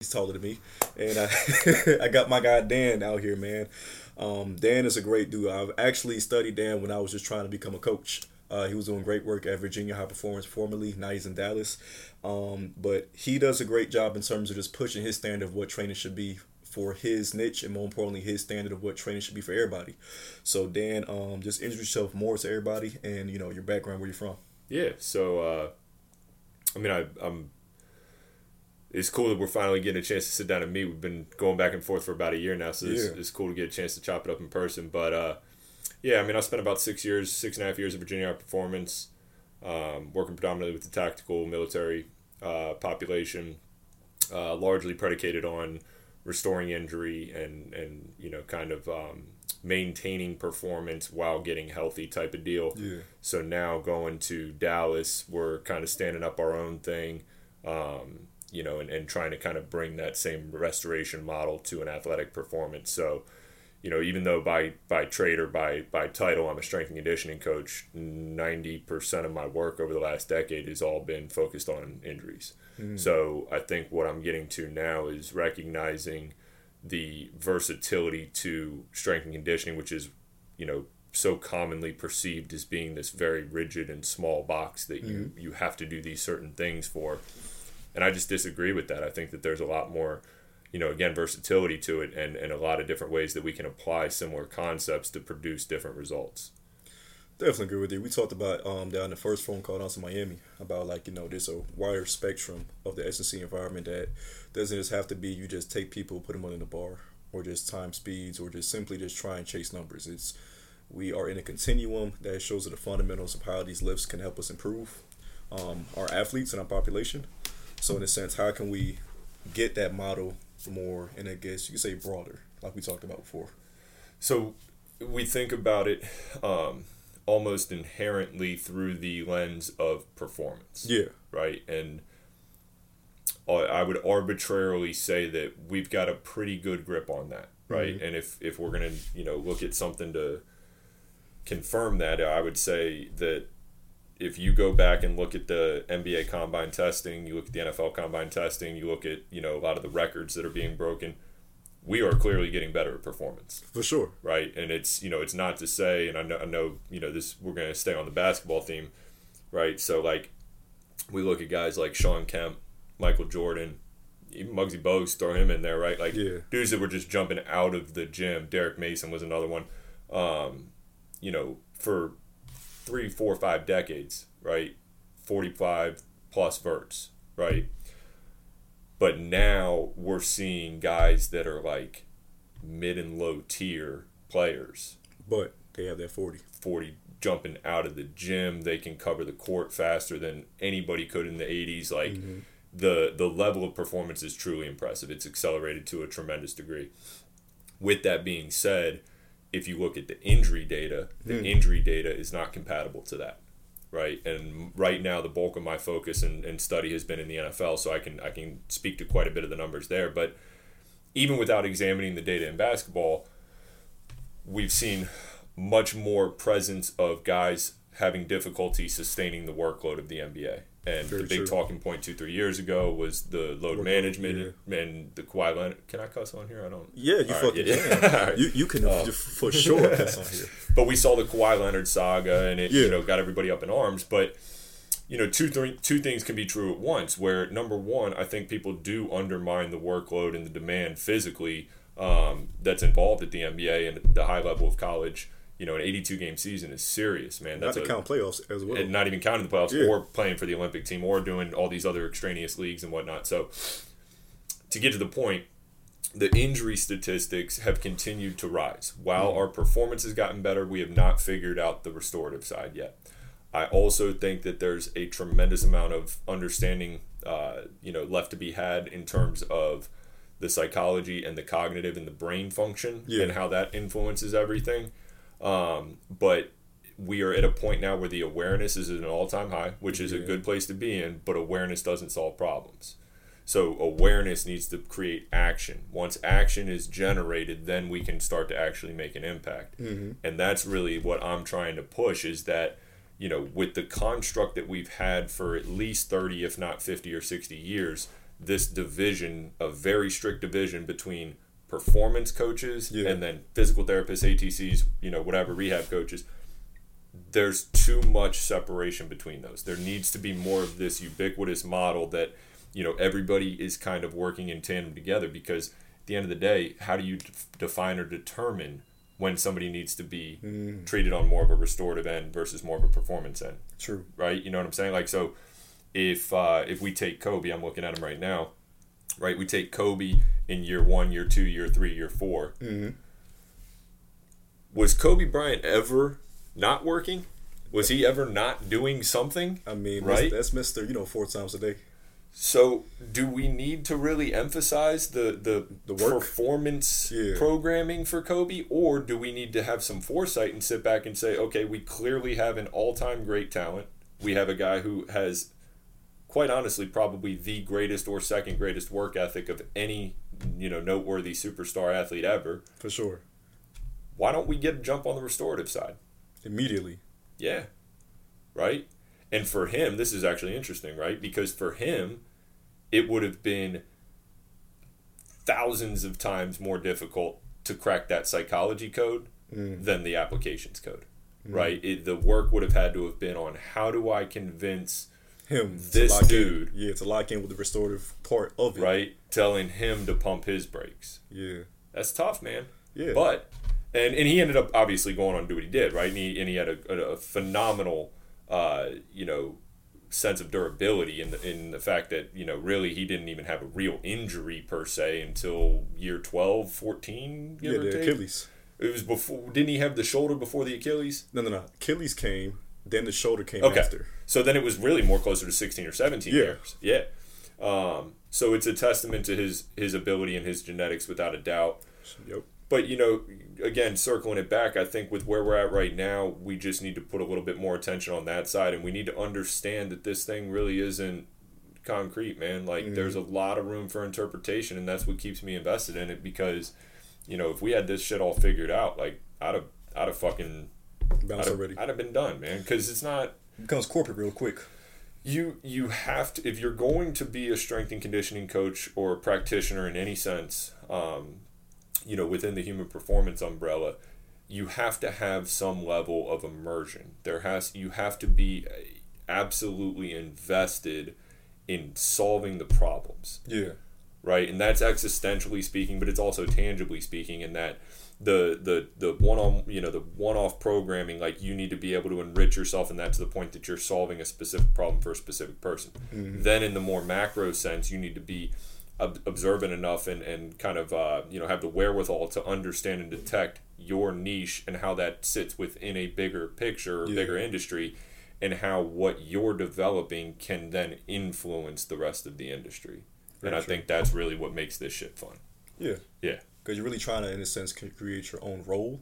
He's taller than me. And I got my guy Dan out here, man. Dan is a great dude. I've actually studied Dan when I was just trying to become a coach. He was doing great work at Virginia High Performance formerly. Now he's in Dallas. But he does a great job in terms of just pushing his standard of what training should be for his niche, and more importantly, his standard of what training should be for everybody. So Dan, just introduce yourself more to everybody and, you know, your background, where you're from. Yeah. So, I'm it's cool that we're finally getting a chance to sit down and meet. We've been going back and forth for about a year now, so it's cool to get a chance to chop it up in person. But, I spent about 6.5 years at Virginia High Performance, working predominantly with the tactical military population, largely predicated on restoring injury and you know, kind of maintaining performance while getting healthy type of deal. Yeah. So now going to Dallas, we're kind of standing up our own thing, and trying to kind of bring that same restoration model to an athletic performance. So, you know, even though by trade or by title I'm a strength and conditioning coach, 90% of my work over the last decade has all been focused on injuries. So I think what I'm getting to now is recognizing the versatility to strength and conditioning, which is, you know, so commonly perceived as being this very rigid and small box that you have to do these certain things for. And I just disagree with that. I think that there's a lot more, you know, again, versatility to it and a lot of different ways that we can apply similar concepts to produce different results. Definitely agree with you. We talked about down the first phone call down to Miami about, like, you know, there's a wider spectrum of the S&C environment that doesn't just have to be you just take people, put them on in a bar, or just time speeds, or just simply just try and chase numbers. We are in a continuum that shows the fundamentals of how these lifts can help us improve our athletes and our population. So in a sense, how can we get that model more, and I guess you could say broader, like we talked about before? So we think about it almost inherently through the lens of performance. Yeah. Right? And I would arbitrarily say that we've got a pretty good grip on that, right? Mm-hmm. And if we're going to, you know, look at something to confirm that, I would say that if you go back and look at the NBA combine testing, you look at the NFL combine testing, you look at, you know, a lot of the records that are being broken, we are clearly getting better at performance. For sure. Right? And it's, you know, it's not to say, and I know, you know, this, we're going to stay on the basketball theme, right? So, like, we look at guys like Sean Kemp, Michael Jordan, even Muggsy Bogues, throw him in there, right? Like, dudes that were just jumping out of the gym. Derek Mason was another one. You know, for 3, 4, 5 decades, right? 45 plus verts, right? But now we're seeing guys that are like mid and low tier players. But they have that 40 jumping out of the gym. They can cover the court faster than anybody could in the 80s. Like the level of performance is truly impressive. It's accelerated to a tremendous degree. With that being said, if you look at the injury data, the injury data is not compatible to that, right? And right now, the bulk of my focus and study has been in the NFL, so I can speak to quite a bit of the numbers there. But even without examining the data in basketball, we've seen much more presence of guys having difficulty sustaining the workload of the NBA. And very the big talking point 2-3 years ago was the load management and the Kawhi Leonard. Can I cuss on here? I don't. Yeah, you fucking can. Right. You can for sure cuss on here. But we saw the Kawhi Leonard saga, and it got everybody up in arms. But you know, two things can be true at once. Where number one, I think people do undermine the workload and the demand physically that's involved at the NBA and the high level of college. You know, an 82-game season is serious, man. That's not to count playoffs as well. And not even counting the playoffs or playing for the Olympic team or doing all these other extraneous leagues and whatnot. So, to get to the point, the injury statistics have continued to rise. While our performance has gotten better, we have not figured out the restorative side yet. I also think that there's a tremendous amount of understanding, left to be had in terms of the psychology and the cognitive and the brain function and how that influences everything. But we are at a point now where the awareness is at an all-time high, which is a good place to be in, but awareness doesn't solve problems. So awareness needs to create action. Once action is generated, then we can start to actually make an impact. And that's really what I'm trying to push, is that, you know, with the construct that we've had for at least 30, if not 50 or 60 years, this division, a very strict division between performance coaches and then physical therapists, ATCs, you know, whatever, rehab coaches. There's too much separation between those. There needs to be more of this ubiquitous model that, you know, everybody is kind of working in tandem together, because at the end of the day, how do you define or determine when somebody needs to be treated on more of a restorative end versus more of a performance end? True. Right? You know what I'm saying? Like, so if we take Kobe, I'm looking at him right now, right? We take Kobe in year 1, year 2, year 3, year 4. Mm-hmm. Was Kobe Bryant ever not working? Was he ever not doing something? I mean, right? That's Mr., you know, 4 times a day. So do we need to really emphasize the work? Performance programming for Kobe? Or do we need to have some foresight and sit back and say, okay, we clearly have an all-time great talent. We have a guy who has, quite honestly, probably the greatest or second greatest work ethic of any, you know, noteworthy superstar athlete ever. For sure. Why don't we get a jump on the restorative side? Immediately. Yeah. Right? And for him, this is actually interesting, right? Because for him, it would have been thousands of times more difficult to crack that psychology code than the applications code, right? The work would have had to have been on, how do I convince him, this dude, to lock in with the restorative part of it. Right? Telling him to pump his brakes. Yeah. That's tough, man. Yeah. But... And he ended up obviously going on to do what he did, right? And he had a phenomenal, you know, sense of durability in the fact that, you know, really he didn't even have a real injury per se until year 12, 14, give or take. The Achilles. It was before, didn't he have the shoulder before the Achilles? No. Achilles came, then the shoulder came after. So then it was really more closer to 16 or 17 years. Yeah. So it's a testament to his ability and his genetics without a doubt. Yep. But, you know, again, circling it back, I think with where we're at right now, we just need to put a little bit more attention on that side, and we need to understand that this thing really isn't concrete, man. Like, there's a lot of room for interpretation, and that's what keeps me invested in it, because, you know, if we had this shit all figured out, like, I'd have fucking... I'd have been done, man, because it's not... It becomes corporate real quick. You have to... If you're going to be a strength and conditioning coach or a practitioner in any sense... you know, within the human performance umbrella, you have to have some level of immersion. You have to be absolutely invested in solving the problems. Yeah. Right? And that's existentially speaking, but it's also tangibly speaking in that the one-off programming, like, you need to be able to enrich yourself, and that's the point that you're solving a specific problem for a specific person. Mm-hmm. Then in the more macro sense, you need to be observant enough and kind of have the wherewithal to understand and detect your niche and how that sits within a bigger picture or bigger industry, and how what you're developing can then influence the rest of the industry. Very and true. I think that's really what makes this shit fun. Yeah. Yeah. Because you're really trying to, in a sense, create your own role.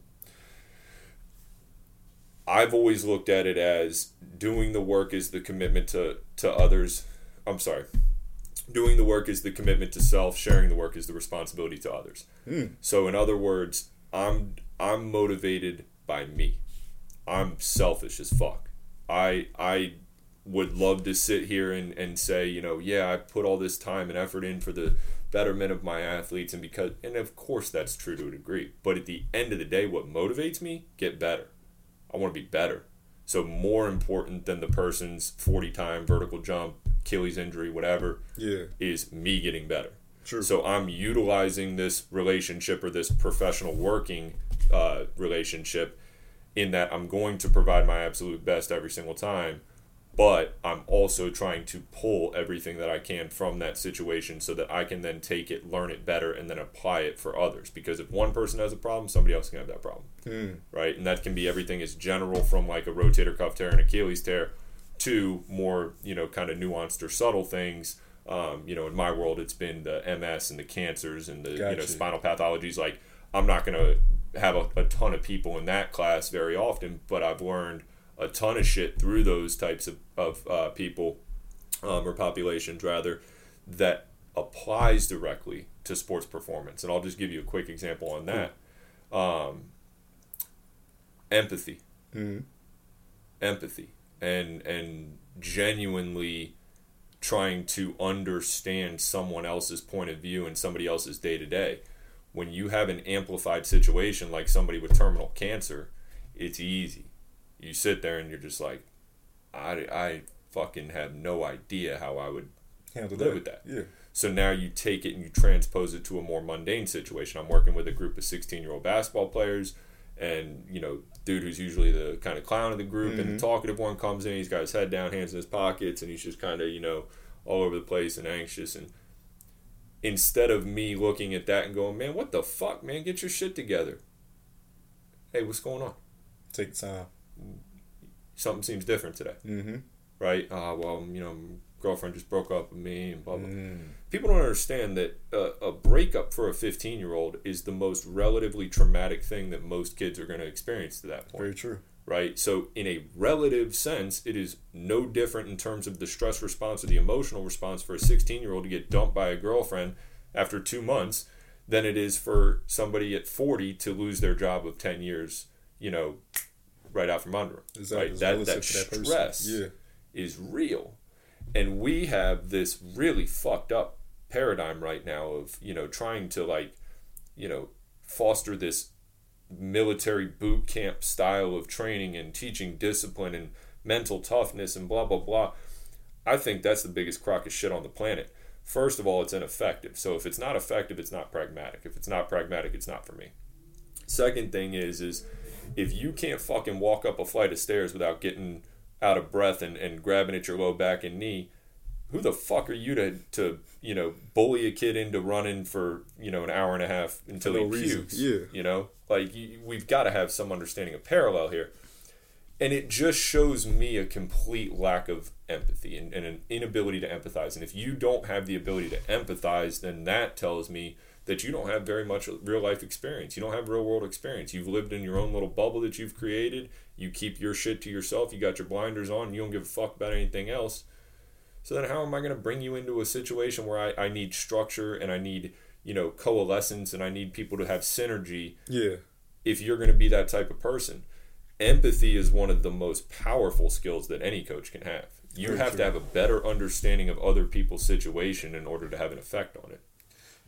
I've always looked at it as doing the work is the commitment to self, sharing the work is the responsibility to others. So in other words, I'm motivated by me. I'm selfish as fuck. I would love to sit here and say, you know, yeah, I put all this time and effort in for the betterment of my athletes, and of course that's true to a degree. But at the end of the day, what motivates me? Get better. I want to be better. So more important than the person's 40-time vertical jump, Achilles injury, whatever, is me getting better. True. So I'm utilizing this relationship or this professional working relationship in that I'm going to provide my absolute best every single time, but I'm also trying to pull everything that I can from that situation so that I can then take it, learn it better, and then apply it for others. Because if one person has a problem, somebody else can have that problem, right? And that can be everything as general from like a rotator cuff tear and Achilles tear to more, you know, kind of nuanced or subtle things. You know, in my world, it's been the MS and the cancers and the spinal pathologies. Like, I'm not going to have a ton of people in that class very often, but I've learned a ton of shit through those types of people or populations, rather, that applies directly to sports performance. And I'll just give you a quick example on that. Empathy. Empathy. And genuinely trying to understand someone else's point of view and somebody else's day-to-day. When you have an amplified situation like somebody with terminal cancer, it's easy. You sit there and you're just like, I fucking have no idea how I would handle that. With that. Yeah. So now you take it and you transpose it to a more mundane situation. I'm working with a group of 16-year-old basketball players, and, you know, dude who's usually the kind of clown of the group, mm-hmm. and the talkative one comes in, he's got his head down, hands in his pockets, and he's just kind of, you know, all over the place and anxious. And instead of me looking at that and going, man, what the fuck, man, get your shit together. Hey, what's going on? Take time. Something seems different today. Mm-hmm. Right? Well, you know, girlfriend just broke up with me and blah, blah. People don't understand that a breakup for a 15-year-old is the most relatively traumatic thing that most kids are going to experience to that point. Very true. Right? So in a relative sense, it is no different in terms of the stress response or the emotional response for a 16-year-old to get dumped by a girlfriend after 2 months than it is for somebody at 40 to lose their job of 10 years, you know, right out from under them. Exactly. Right? That stress is real. And we have this really fucked up paradigm right now of, you know, trying to, like, you know, foster this military boot camp style of training and teaching discipline and mental toughness and blah, blah, blah. I think that's the biggest crock of shit on the planet. First of all, it's ineffective. So if it's not effective, it's not pragmatic. If it's not pragmatic, it's not for me. Second thing is if you can't fucking walk up a flight of stairs without getting out of breath and grabbing at your low back and knee, who the fuck are you to you know, bully a kid into running for, you know, an hour and a half until he pukes? Yeah. You know, like, we've got to have some understanding of parallel here. And it just shows me a complete lack of empathy and an inability to empathize. And if you don't have the ability to empathize, then that tells me that you don't have very much real life experience. You don't have real world experience. You've lived in your own little bubble that you've created. You keep your shit to yourself. You got your blinders on. You don't give a fuck about anything else. So then how am I going to bring you into a situation where I need structure and I need, you know, coalescence and I need people to have synergy? Yeah. If you're going to be that type of person, empathy is one of the most powerful skills that any coach can have. You have to have a better understanding of other people's situation in order to have an effect on it.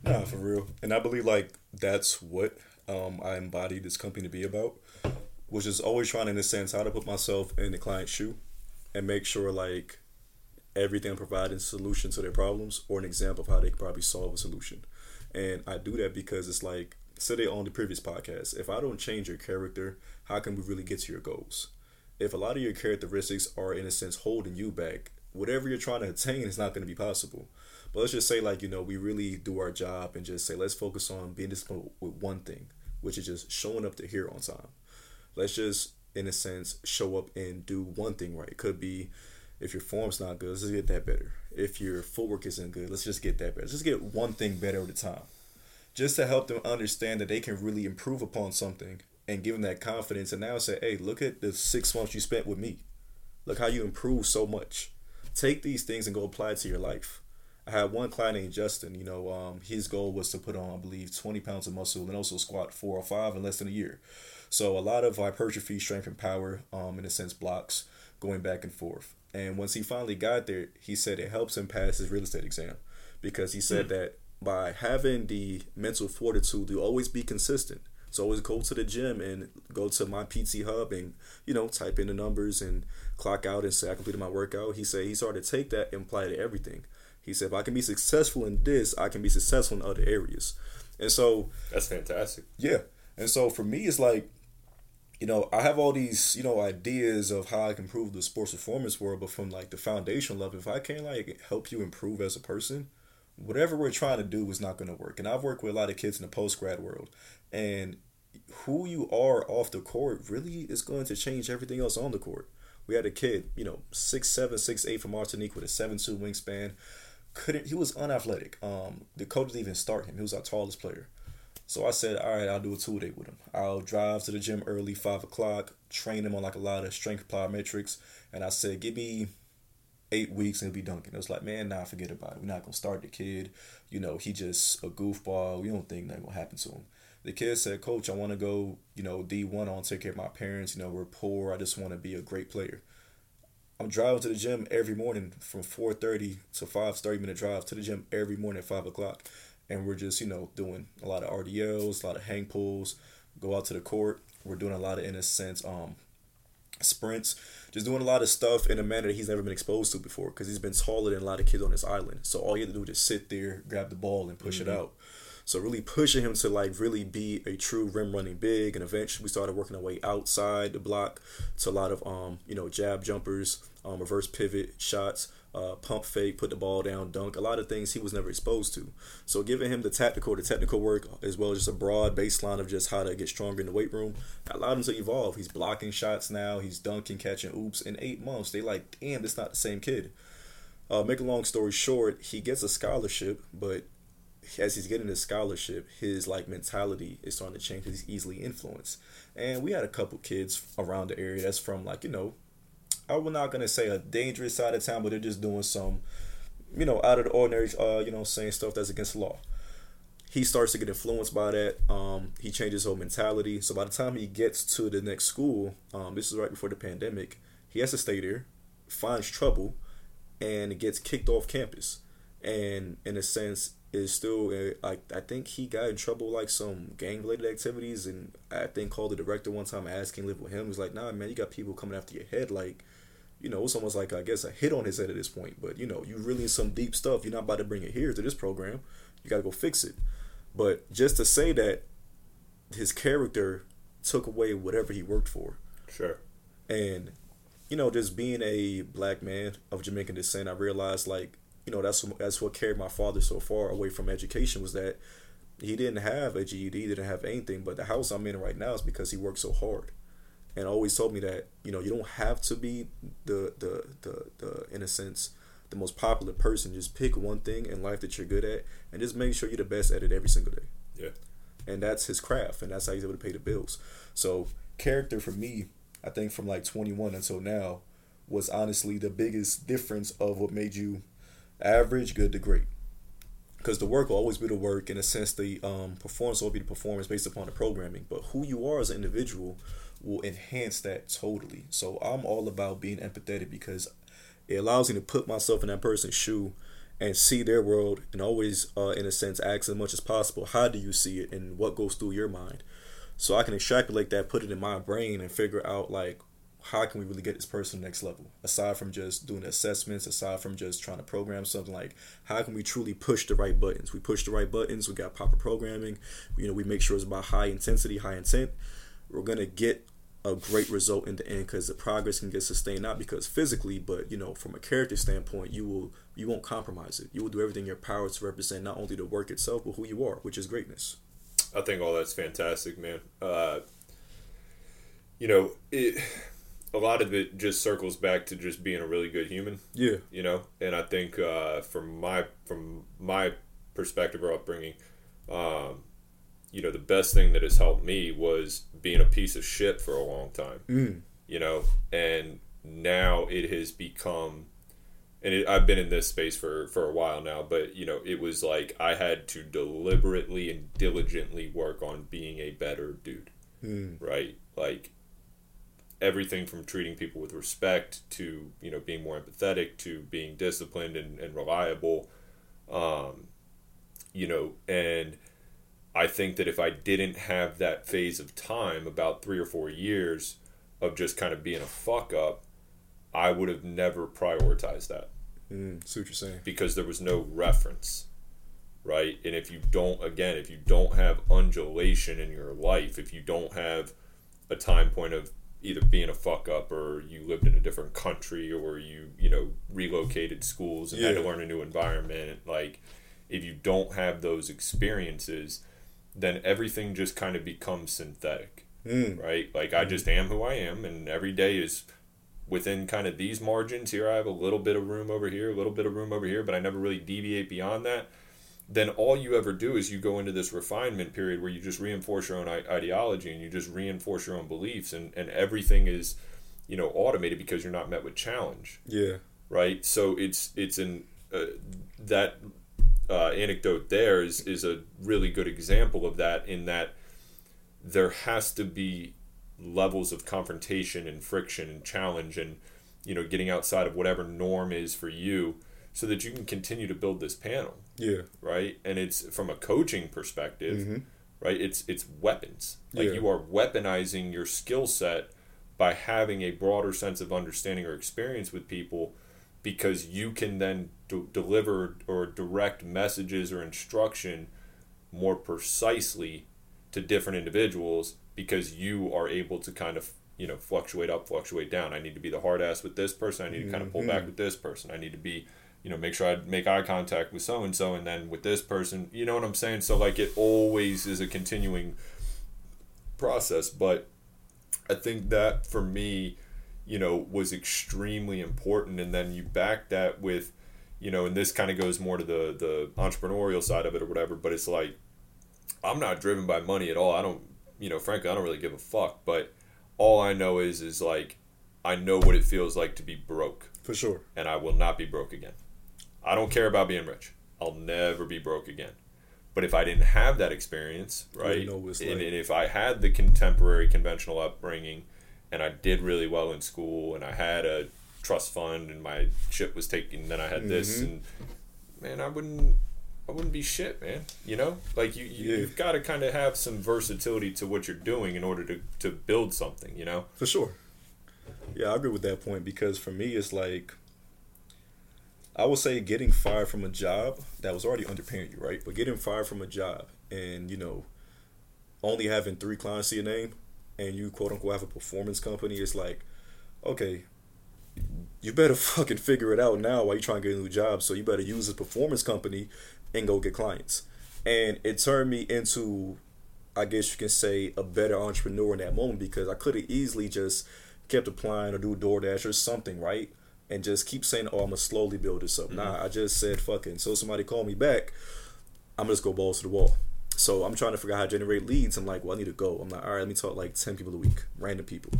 Nah, for real. And I believe, like, that's what I embody this company to be about, which is always trying, in a sense, how to put myself in the client's shoe and make sure, like, everything I'm providing is a solution to their problems or an example of how they could probably solve a solution. And I do that because it's like, said it on the previous podcast, if I don't change your character, how can we really get to your goals? If a lot of your characteristics are, in a sense, holding you back, whatever you're trying to attain is not going to be possible. But let's just say, like, you know, we really do our job and just say, let's focus on being disciplined with one thing, which is just showing up to here on time. Let's just, in a sense, show up and do one thing right. It could be, if your form's not good, let's just get that better. If your footwork isn't good, let's just get that better. Let's just get one thing better at a time. Just to help them understand that they can really improve upon something and give them that confidence. And now say, hey, look at the 6 months you spent with me. Look how you improved so much. Take these things and go apply it to your life. I had one client named Justin, you know, his goal was to put on, I believe, 20 pounds of muscle and also squat 4 or 5 in less than a year. So a lot of hypertrophy, strength, and power, in a sense, blocks going back and forth. And once he finally got there, he said it helps him pass his real estate exam because he said that by having the mental fortitude to always be consistent, so always go to the gym and go to my PT hub and, you know, type in the numbers and clock out and say I completed my workout. He said he started to take that and apply it to everything. He said, if I can be successful in this, I can be successful in other areas. And so... That's fantastic. Yeah. And so for me, it's like, you know, I have all these, you know, ideas of how I can improve the sports performance world, but from, like, the foundational level, if I can't, like, help you improve as a person, whatever we're trying to do is not going to work. And I've worked with a lot of kids in the post-grad world. And who you are off the court really is going to change everything else on the court. We had a kid, you know, 6'7", 6'8", from Martinique with a 7'2" wingspan. He was unathletic. The coach didn't even start him. He was our tallest player. So I said, all right, I'll do a 2-day with him. I'll drive to the gym early, 5 o'clock, train him on, like, a lot of strength plyometrics. And I said, give me 8 weeks and he'll be dunking. It was like, man, nah, forget about it. We're not going to start the kid. You know, he just a goofball. We don't think nothing going to happen to him. The kid said, coach, I want to go, you know, D1. I want to take care of my parents. You know, we're poor. I just want to be a great player. I'm driving to the gym every morning from 4:30 to 5, 30-minute drive to the gym every morning at 5 o'clock. And we're just, you know, doing a lot of RDLs, a lot of hang pulls, go out to the court. We're doing a lot of, in a sense, sprints, just doing a lot of stuff in a manner that he's never been exposed to before because he's been taller than a lot of kids on this island. So all you have to do is just sit there, grab the ball, and push it out. So really pushing him to like really be a true rim running big. And eventually we started working our way outside the block to a lot of, you know, jab jumpers, reverse pivot shots, pump fake, put the ball down, dunk, a lot of things he was never exposed to. So giving him the technical work as well as just a broad baseline of just how to get stronger in the weight room allowed him to evolve. He's blocking shots now. He's dunking, catching oops. In 8 months, they like, damn, it's not the same kid. Make a long story short, he gets a scholarship, but as he's getting his scholarship, his like mentality is starting to change because he's easily influenced. And we had a couple kids around the area that's from like, you know, I'm not going to say a dangerous side of town, but they're just doing some, you know, out of the ordinary, you know, saying stuff that's against the law. He starts to get influenced by that. He changes his whole mentality. So by the time he gets to the next school, this is right before the pandemic, he has to stay there, finds trouble, and gets kicked off campus. And in a sense, is still like, I think he got in trouble like some gang related activities, and I think called the director one time asking live with him. He was like, nah man, you got people coming after your head, like, you know, it's almost like I guess a hit on his head at this point, but you know, you really in some deep stuff, you're not about to bring it here to this program, you got to go fix it. But just to say that his character took away whatever he worked for. Sure. And you know, just being a black man of Jamaican descent, I realized like, you know, that's what carried my father so far away from education, was that he didn't have a GED, didn't have anything, but the house I'm in right now is because he worked so hard. And always told me that, you know, you don't have to be the in a sense the most popular person. Just pick one thing in life that you're good at and just make sure you're the best at it every single day. Yeah. And that's his craft, and that's how he's able to pay the bills. So character for me, I think from like 21 until now, was honestly the biggest difference of what made you average, good to great, because the work will always be the work. In a sense, the performance will be the performance based upon the programming, but who you are as an individual will enhance that totally. So I'm all about being empathetic because it allows me to put myself in that person's shoe and see their world, and always, in a sense, ask as much as possible, how do you see it and what goes through your mind? So I can extrapolate that, put it in my brain, and figure out like, how can we really get this person to the next level? Aside from just doing assessments, aside from just trying to program something, like how can we truly push the right buttons? We push the right buttons. We got proper programming. You know, we make sure it's about high intensity, high intent. We're going to get a great result in the end because the progress can get sustained, not because physically, but, you know, from a character standpoint, you won't compromise it. You will do everything in your power to represent not only the work itself, but who you are, which is greatness. I think all that's fantastic, man. You know, a lot of it just circles back to just being a really good human. Yeah. You know, and I think from my perspective or upbringing, you know, the best thing that has helped me was being a piece of shit for a long time. You know, and now it has become, and I've been in this space for a while now, but, you know, it was like I had to deliberately and diligently work on being a better dude. Right? Like, everything from treating people with respect to, you know, being more empathetic to being disciplined and reliable, you know, and I think that if I didn't have that phase of time, about 3 or 4 years of just kind of being a fuck up, I would have never prioritized that. See what you're saying. Because there was no reference, right? And if you don't have undulation in your life, if you don't have a time point of either being a fuck up or you lived in a different country or you know, relocated schools and had to learn a new environment. Like, if you don't have those experiences, then everything just kind of becomes synthetic, right? Like, I just am who I am, and every day is within kind of these margins. Here I have a little bit of room over here, a little bit of room over here, but I never really deviate beyond that. Then all you ever do is you go into this refinement period where you just reinforce your own ideology and you just reinforce your own beliefs, and everything is, you know, automated because you're not met with challenge. Yeah. Right? So it's an that anecdote there is a really good example of that, in that there has to be levels of confrontation and friction and challenge and you know, getting outside of whatever norm is for you so that you can continue to build this panel. Yeah. Right? And it's from a coaching perspective, mm-hmm. right? It's weapons. Like yeah. you are weaponizing your skill set by having a broader sense of understanding or experience with people, because you can then deliver or direct messages or instruction more precisely to different individuals, because you are able to kind of, you know, fluctuate up, fluctuate down. I need to be the hard ass with this person. I need to kind of pull back with this person. I need to be, you know, make sure I make eye contact with so-and-so and then with this person. You know what I'm saying? So, like, it always is a continuing process. But I think that, for me, you know, was extremely important. And then you back that with, you know, and this kind of goes more to the entrepreneurial side of it or whatever, but it's like, I'm not driven by money at all. I don't, you know, frankly, I don't really give a fuck, but all I know is like, I know what it feels like to be broke. For sure. And I will not be broke again. I don't care about being rich. I'll never be broke again. But if I didn't have that experience, right, know what it's like. And if I had the contemporary conventional upbringing and I did really well in school and I had a trust fund and my shit was taken, then I had this, and man, I wouldn't be shit, man. You know, like you've got to kind of have some versatility to what you're doing in order to build something, you know? For sure. Yeah, I agree with that point, because for me, it's like, I would say getting fired from a job that was already underpaying you, right? But getting fired from a job and, you know, only having 3 clients to your name and you, quote unquote, have a performance company, it's like, okay, you better fucking figure it out now while you're trying to get a new job. So you better use this performance company and go get clients. And it turned me into, I guess you can say, a better entrepreneur in that moment, because I could have easily just kept applying or do DoorDash or something, right? And just keep saying, oh, I'm going to slowly build this up. Mm-hmm. Nah, I just said, fucking, so somebody called me back, I'm just going to go balls to the wall. So I'm trying to figure out how to generate leads. I'm like, well, I need to go. I'm like, all right, let me talk like 10 people a week, random people.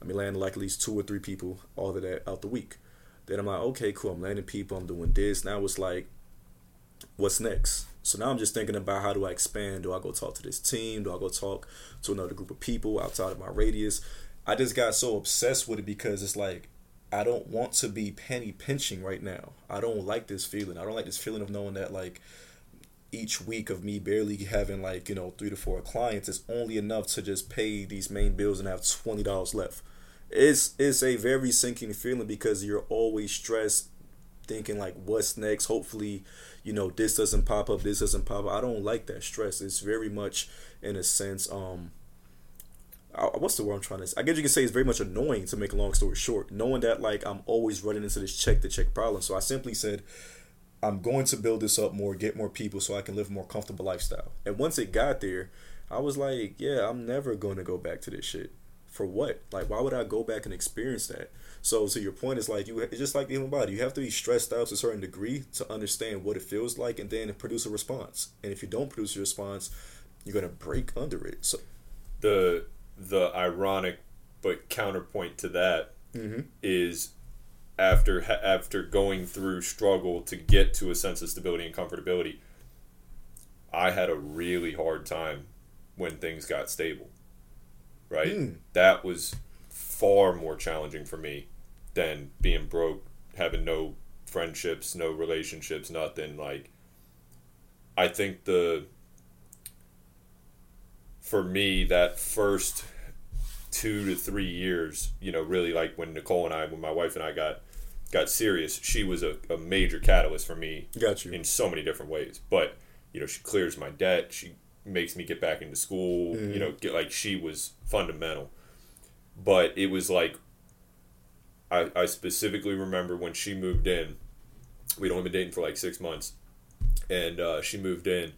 I mean, landing like at least 2 or 3 people all of that out the week. Then I'm like, okay, cool, I'm landing people, I'm doing this. Now it's like, what's next? So now I'm just thinking about, how do I expand? Do I go talk to this team? Do I go talk to another group of people outside of my radius? I just got so obsessed with it, because it's like, I don't want to be penny pinching right now. I don't like this feeling. I don't like this feeling of knowing that, like, each week of me barely having, like, you know, 3 to 4 clients is only enough to just pay these main bills and have $20 left. It's a very sinking feeling, because you're always stressed, thinking like, what's next? Hopefully, you know, this doesn't pop up, this doesn't pop up. I don't like that stress. It's very much, in a sense, what's the word I'm trying to say? I guess you can say it's very much annoying, to make a long story short, knowing that, like, I'm always running into this check-to-check problem. So I simply said, I'm going to build this up more, get more people so I can live a more comfortable lifestyle. And once it got there, I was like, yeah, I'm never going to go back to this shit. For what? Like, why would I go back and experience that? So to your point, it's like, it's just like the human body. You have to be stressed out to a certain degree to understand what it feels like and then produce a response. And if you don't produce a response, you're going to break under it. So the ironic but counterpoint to that is, after going through struggle to get to a sense of stability and comfortability, I had a really hard time when things got stable, right? That was far more challenging for me than being broke, having no friendships, no relationships, nothing. Like, I think for me, that first 2 to 3 years, you know, really, like, when Nicole and I, when my wife and I got serious, she was a major catalyst for me in so many different ways. But, you know, she clears my debt, she makes me get back into school, you know, like, she was fundamental. But it was like, I specifically remember when she moved in, we'd only been dating for like 6 months, and she moved in,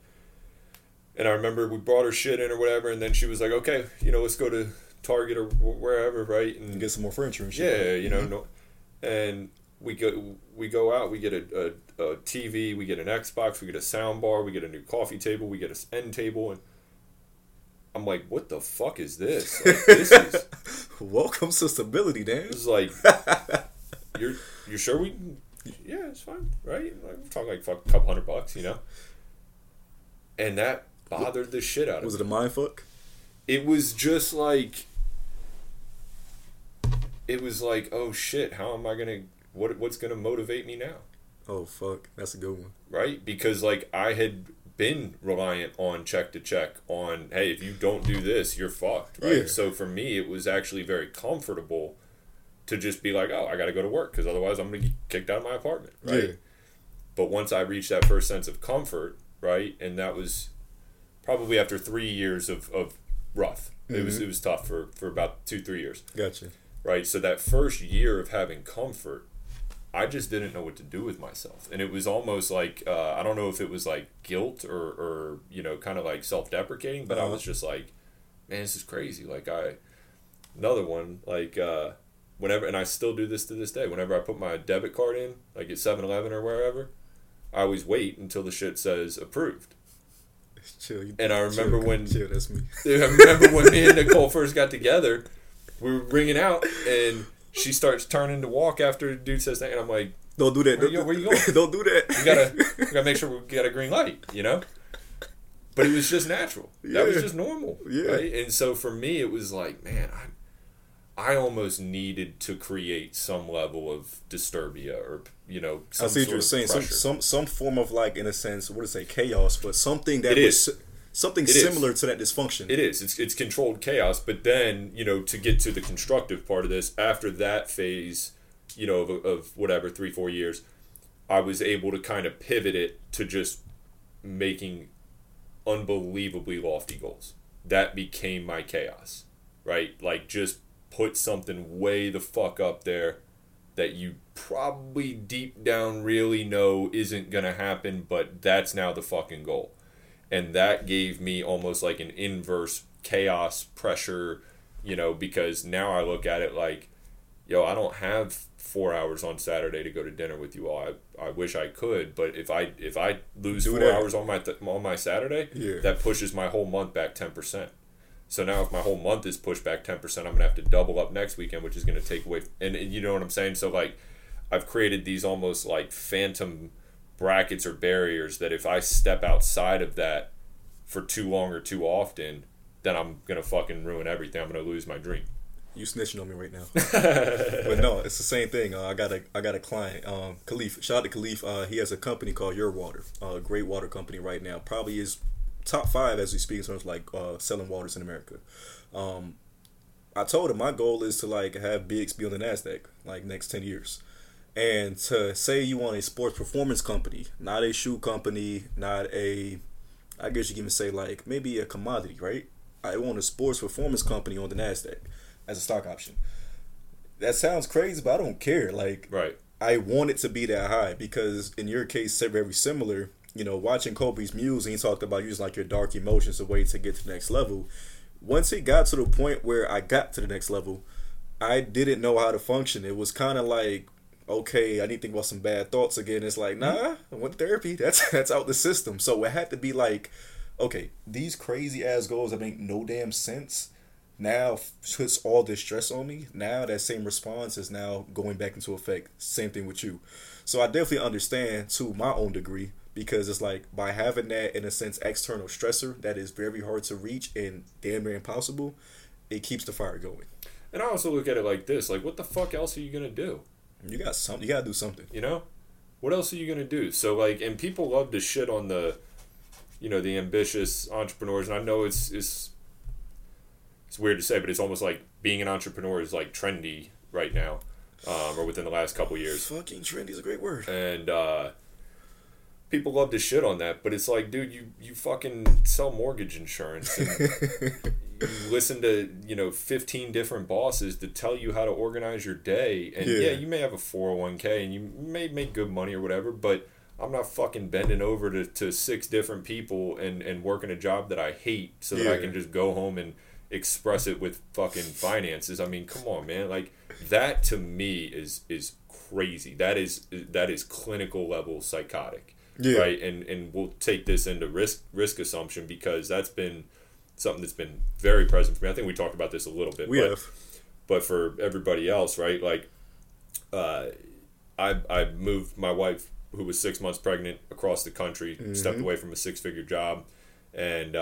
and I remember we brought her shit in or whatever, and then she was like, okay, you know, let's go to Target or wherever, right, and get some more furniture and shit. Yeah, you know, and we go out, we get a TV, we get an Xbox, we get a sound bar, we get a new coffee table, we get an end table, and I'm like, what the fuck is this? Like, this is welcome to stability, Dan. It's like, you're sure we can? Yeah, it's fine, right? Like, we're talking like fuck, $200, you know. And that bothered the shit out of me. Was it a mind fuck? It was just like, it was like, oh shit, how am I gonna, what's gonna motivate me now? Oh fuck, that's a good one. Right? Because like I had been reliant on check to check on, hey, if you don't do this, you're fucked, right? Yeah. So for me, it was actually very comfortable to just be like, oh, I got to go to work because otherwise I'm going to get kicked out of my apartment, right? Yeah. But once I reached that first sense of comfort, right, and that was probably after 3 years of rough. Mm-hmm. It was tough for about 2-3 years. Gotcha. Right, so that first year of having comfort, I just didn't know what to do with myself. And it was almost like, I don't know if it was like guilt or you know, kind of like self-deprecating, but I was just like, man, this is crazy. Like whenever, and I still do this to this day, whenever I put my debit card in, like at 7-Eleven or wherever, I always wait until the shit says approved. Chill, and I remember that's me. I remember when me and Nicole first got together, we were ringing out and she starts turning to walk after the dude says that, and I'm like, don't do that. Where you going? Don't do that. We gotta make sure we got a green light, you know? But it was just natural. Yeah. That was just normal. Yeah. Right? And so for me, it was like, man, I almost needed to create some level of disturbia or, you know, some I see what you're saying. Some form of, like, in a sense, what is it, chaos, but something that is. Something similar to that dysfunction. It is. It's controlled chaos, but then, you know, to get to the constructive part of this, after that phase, you know, of whatever, 3-4 years, I was able to kind of pivot it to just making unbelievably lofty goals. That became my chaos, right? Like, just put something way the fuck up there that you probably deep down really know isn't going to happen, but that's now the fucking goal. And that gave me almost like an inverse chaos pressure, you know, because now I look at it like, yo, I don't have 4 hours on Saturday to go to dinner with you all. I wish I could, but if I lose 4 hours on my Saturday, yeah, that pushes my whole month back 10%. So now if my whole month is pushed back 10%, I'm going to have to double up next weekend, which is going to take away. And you know what I'm saying? So like I've created these almost like phantom brackets or barriers that if I step outside of that for too long or too often, then I'm gonna fucking ruin everything. I'm gonna lose my dream. You snitching on me right now. But no, it's the same thing. I got a client, Khalif. Shout out to Khalif. He has a company called Your Water, a great water company right now. Probably is top 5 as we speak in terms of like selling waters in America. I told him my goal is to like have Biggs be on the NASDAQ like next 10 years. And to say you want a sports performance company, not a shoe company, not a, I guess you can even say like maybe a commodity, right? I want a sports performance company on the NASDAQ as a stock option. That sounds crazy, but I don't care. Like, right. I want it to be that high because in your case, very similar, you know, watching Kobe's Muse, and he talked about using like your dark emotions a way to get to the next level. Once it got to the point where I got to the next level, I didn't know how to function. It was kind of like, okay, I need to think about some bad thoughts again. It's like, nah, I want therapy. That's out the system. So it had to be like, okay, these crazy ass goals that make no damn sense now puts all this stress on me. Now that same response is now going back into effect. Same thing with you. So I definitely understand to my own degree because it's like by having that, in a sense, external stressor that is very hard to reach and damn near impossible, it keeps the fire going. And I also look at it like this, like what the fuck else are you going to do? You gotta do something. You know? What else are you gonna do? So like, and people love to shit on the, you know, the ambitious entrepreneurs, and I know it's weird to say, but it's almost like being an entrepreneur is like trendy right now, or within the last couple years. Fucking trendy is a great word. And people love to shit on that, but it's like, dude, you fucking sell mortgage insurance and listen to, you know, 15 different bosses to tell you how to organize your day. And yeah, you may have a 401k and you may make good money or whatever, but I'm not fucking bending over to 6 different people and working a job that I hate so that I can just go home and express it with fucking finances. I mean, come on, man. Like that to me is crazy. That is clinical level psychotic. Yeah. Right. And we'll take this into risk assumption because that's been something that's been very present for me. I think we talked about this a little bit. But for everybody else, right? Like, I moved my wife, who was 6 months pregnant, across the country, mm-hmm, stepped away from a 6-figure job, and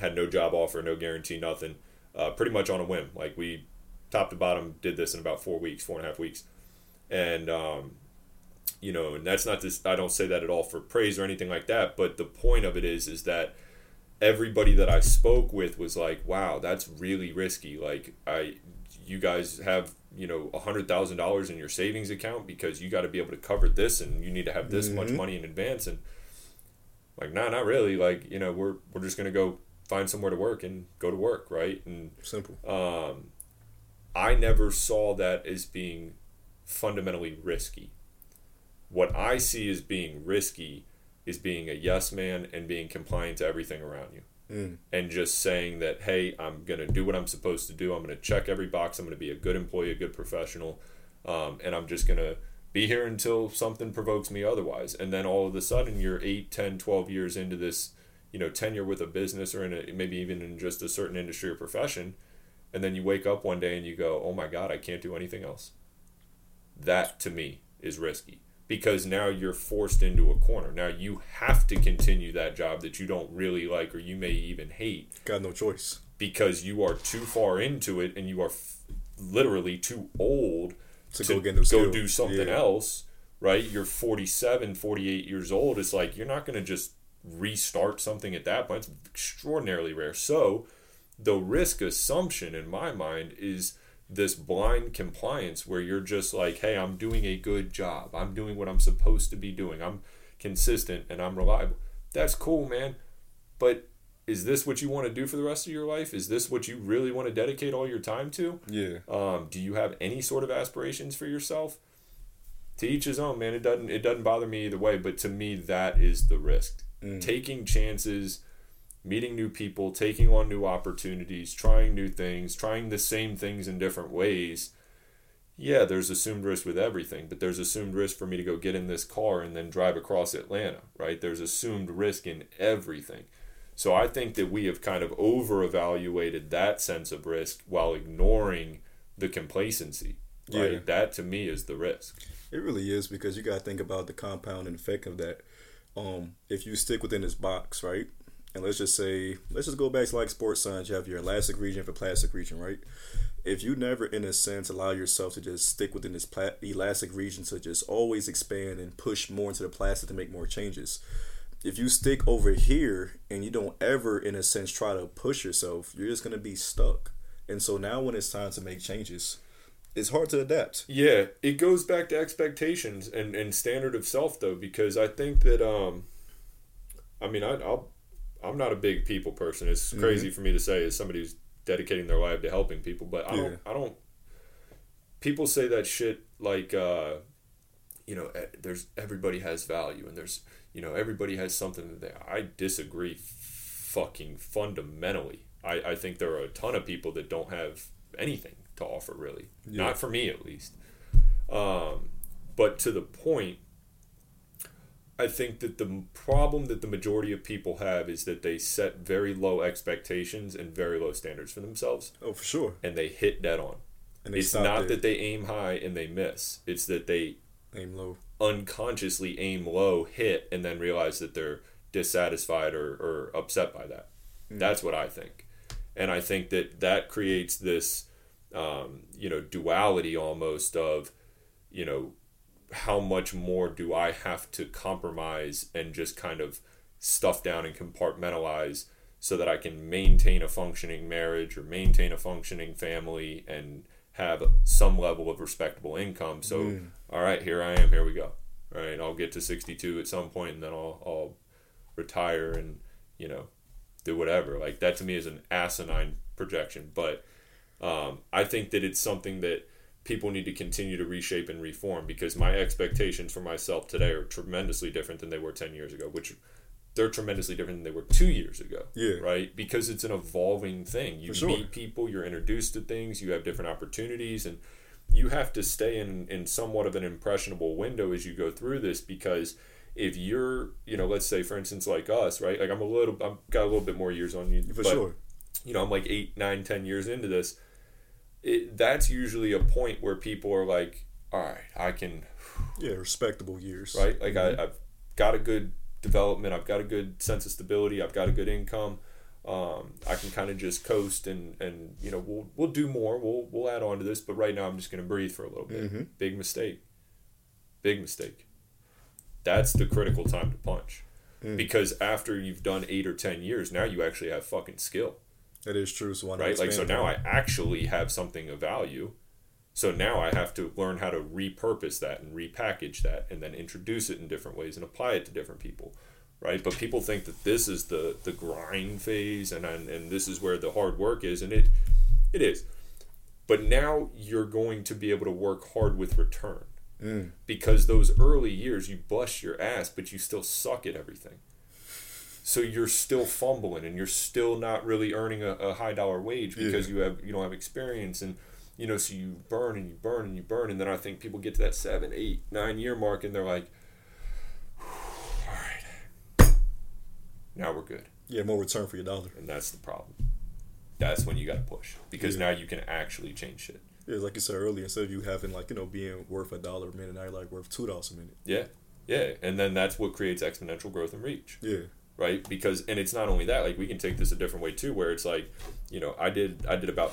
had no job offer, no guarantee, nothing. Pretty much on a whim. Like we top to bottom, did this in about 4 and a half weeks. And, you know, and that's not this, I don't say that at all for praise or anything like that. But the point of it is that everybody that I spoke with was like, wow, that's really risky. Like, you guys have, you know, $100,000 in your savings account because you got to be able to cover this, and you need to have this much money in advance. And like, nah, not really. Like, you know, we're just going to go find somewhere to work and go to work. Right. And simple. I never saw that as being fundamentally risky. What I see as being risky is being a yes man and being compliant to everything around you. And just saying that, hey, I'm going to do what I'm supposed to do. I'm going to check every box. I'm going to be a good employee, a good professional. And I'm just going to be here until something provokes me otherwise. And then all of a sudden you're 8, 10, 12 years into this, you know, tenure with a business, or in a, maybe even in just a certain industry or profession. And then you wake up one day and you go, oh my God, I can't do anything else. That to me is risky, because now you're forced into a corner. Now you have to continue that job that you don't really like, or you may even hate. Got no choice. Because you are too far into it, and you are literally too old to go do something else, right? You're 47, 48 years old. It's like, you're not going to just restart something at that point. It's extraordinarily rare. So the risk assumption in my mind is this blind compliance, where you're just like, hey, I'm doing a good job. I'm doing what I'm supposed to be doing. I'm consistent and I'm reliable. That's cool, man. But is this what you want to do for the rest of your life? Is this what you really want to dedicate all your time to? Yeah. Do you have any sort of aspirations for yourself? To each his own, man. It doesn't bother me either way, but to me, that is the risk. Taking chances, meeting new people, taking on new opportunities, trying new things, trying the same things in different ways. Yeah, there's assumed risk with everything, but there's assumed risk for me to go get in this car and then drive across Atlanta, right? There's assumed risk in everything. So I think that we have kind of over-evaluated that sense of risk while ignoring the complacency, right? Yeah. That to me is the risk. It really is, because you got to think about the compounding effect of that. If you stick within this box, right? And let's just go back to like sports science. You have your elastic region for plastic region, right? If you never, in a sense, allow yourself to just stick within this elastic region to just always expand and push more into the plastic to make more changes. If you stick over here and you don't ever, in a sense, try to push yourself, you're just going to be stuck. And so now when it's time to make changes, it's hard to adapt. Yeah, it goes back to expectations and standard of self, though, because I think that, I'm not a big people person. It's crazy for me to say as somebody who's dedicating their life to helping people, but I don't. People say that shit like, everybody has value, and there's, you know, everybody has something that I disagree fucking fundamentally. I think there are a ton of people that don't have anything to offer, really. Yeah. Not for me, at least. But to the point, I think that the problem that the majority of people have is that they set very low expectations and very low standards for themselves. Oh, for sure. And they hit dead on. And it's not that they aim high and they miss. It's that they aim low, unconsciously aim low, hit, and then realize that they're dissatisfied or upset by that. That's what I think. And I think that creates this, duality almost of, you know, how much more do I have to compromise and just kind of stuff down and compartmentalize so that I can maintain a functioning marriage or maintain a functioning family and have some level of respectable income. So, all right, here I am, here we go. All right, I'll get to 62 at some point, and then I'll retire and, you know, do whatever. Like, that to me is an asinine projection. But I think that it's something that people need to continue to reshape and reform, because my expectations for myself today are tremendously different than they were 10 years ago, which they're tremendously different than they were 2 years ago. Yeah. Right? Because it's an evolving thing. You meet people, you're introduced to things, you have different opportunities, and you have to stay in somewhat of an impressionable window as you go through this, because if you're, you know, let's say for instance like us, right? Like I've got a little bit more years on you. For sure. You know, I'm like 8, 9, 10 years into this. That's usually a point where people are like, all right, I can... Yeah, respectable years. Right? Like, I've got a good development. I've got a good sense of stability. I've got a good income. I can kind of just coast and you know, we'll do more. We'll add on to this, but right now I'm just going to breathe for a little bit. Mm-hmm. Big mistake. That's the critical time to punch. Mm. Because after you've done 8 or 10 years, now you actually have fucking skill. That is true. So right? Like, so now I actually have something of value. So now I have to learn how to repurpose that and repackage that and then introduce it in different ways and apply it to different people. Right? But people think that this is the grind phase and this is where the hard work is, and it is. But now you're going to be able to work hard with return. Mm. Because those early years, you bust your ass, but you still suck at everything. So you're still fumbling, and you're still not really earning a high dollar wage because you don't have experience, and you know, so you burn and you burn and you burn, and then I think people get to that 7, 8, 9 year mark, and they're like, all right, now we're good. Yeah, more return for your dollar, and that's the problem. That's when you got to push, because now you can actually change shit. Yeah, like you said earlier, instead of you having, like, you know, being worth $1 a minute, now you're like worth $2 a minute. Yeah, and then that's what creates exponential growth and reach. Yeah, right. Because, and it's not only that. Like, we can take this a different way too, where it's like, you know, I did about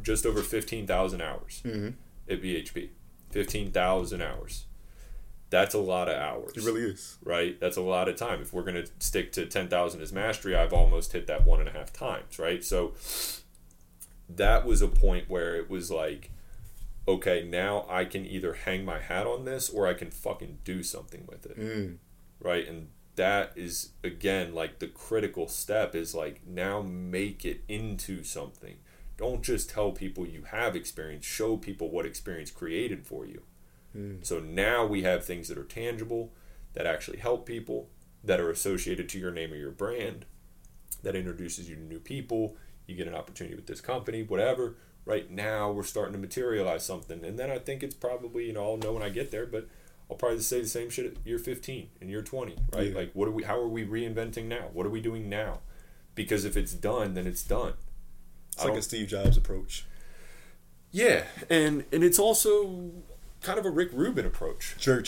just over 15,000 hours mm-hmm. at BHP. 15,000 hours. That's a lot of hours. It really is. Right. That's a lot of time. If we're gonna stick to 10,000 as mastery, I've almost hit that 1.5 times. Right. So that was a point where it was like, okay, now I can either hang my hat on this or I can fucking do something with it. Mm. Right? And that is, again, like, the critical step is like, now make it into something. Don't just tell people you have experience. Show people what experience created for you. Mm. So now we have things that are tangible, that actually help people, that are associated to your name or your brand, that introduces you to new people. You get an opportunity with this company, whatever. Right now, we're starting to materialize something. And then I think it's probably, you know, I'll know when I get there, but I'll probably say the same shit at year 15 and year 20, right? Yeah. Like, how are we reinventing now? What are we doing now? Because if it's done, then it's done. It's like a Steve Jobs approach. Yeah. And it's also kind of a Rick Rubin approach. Sure.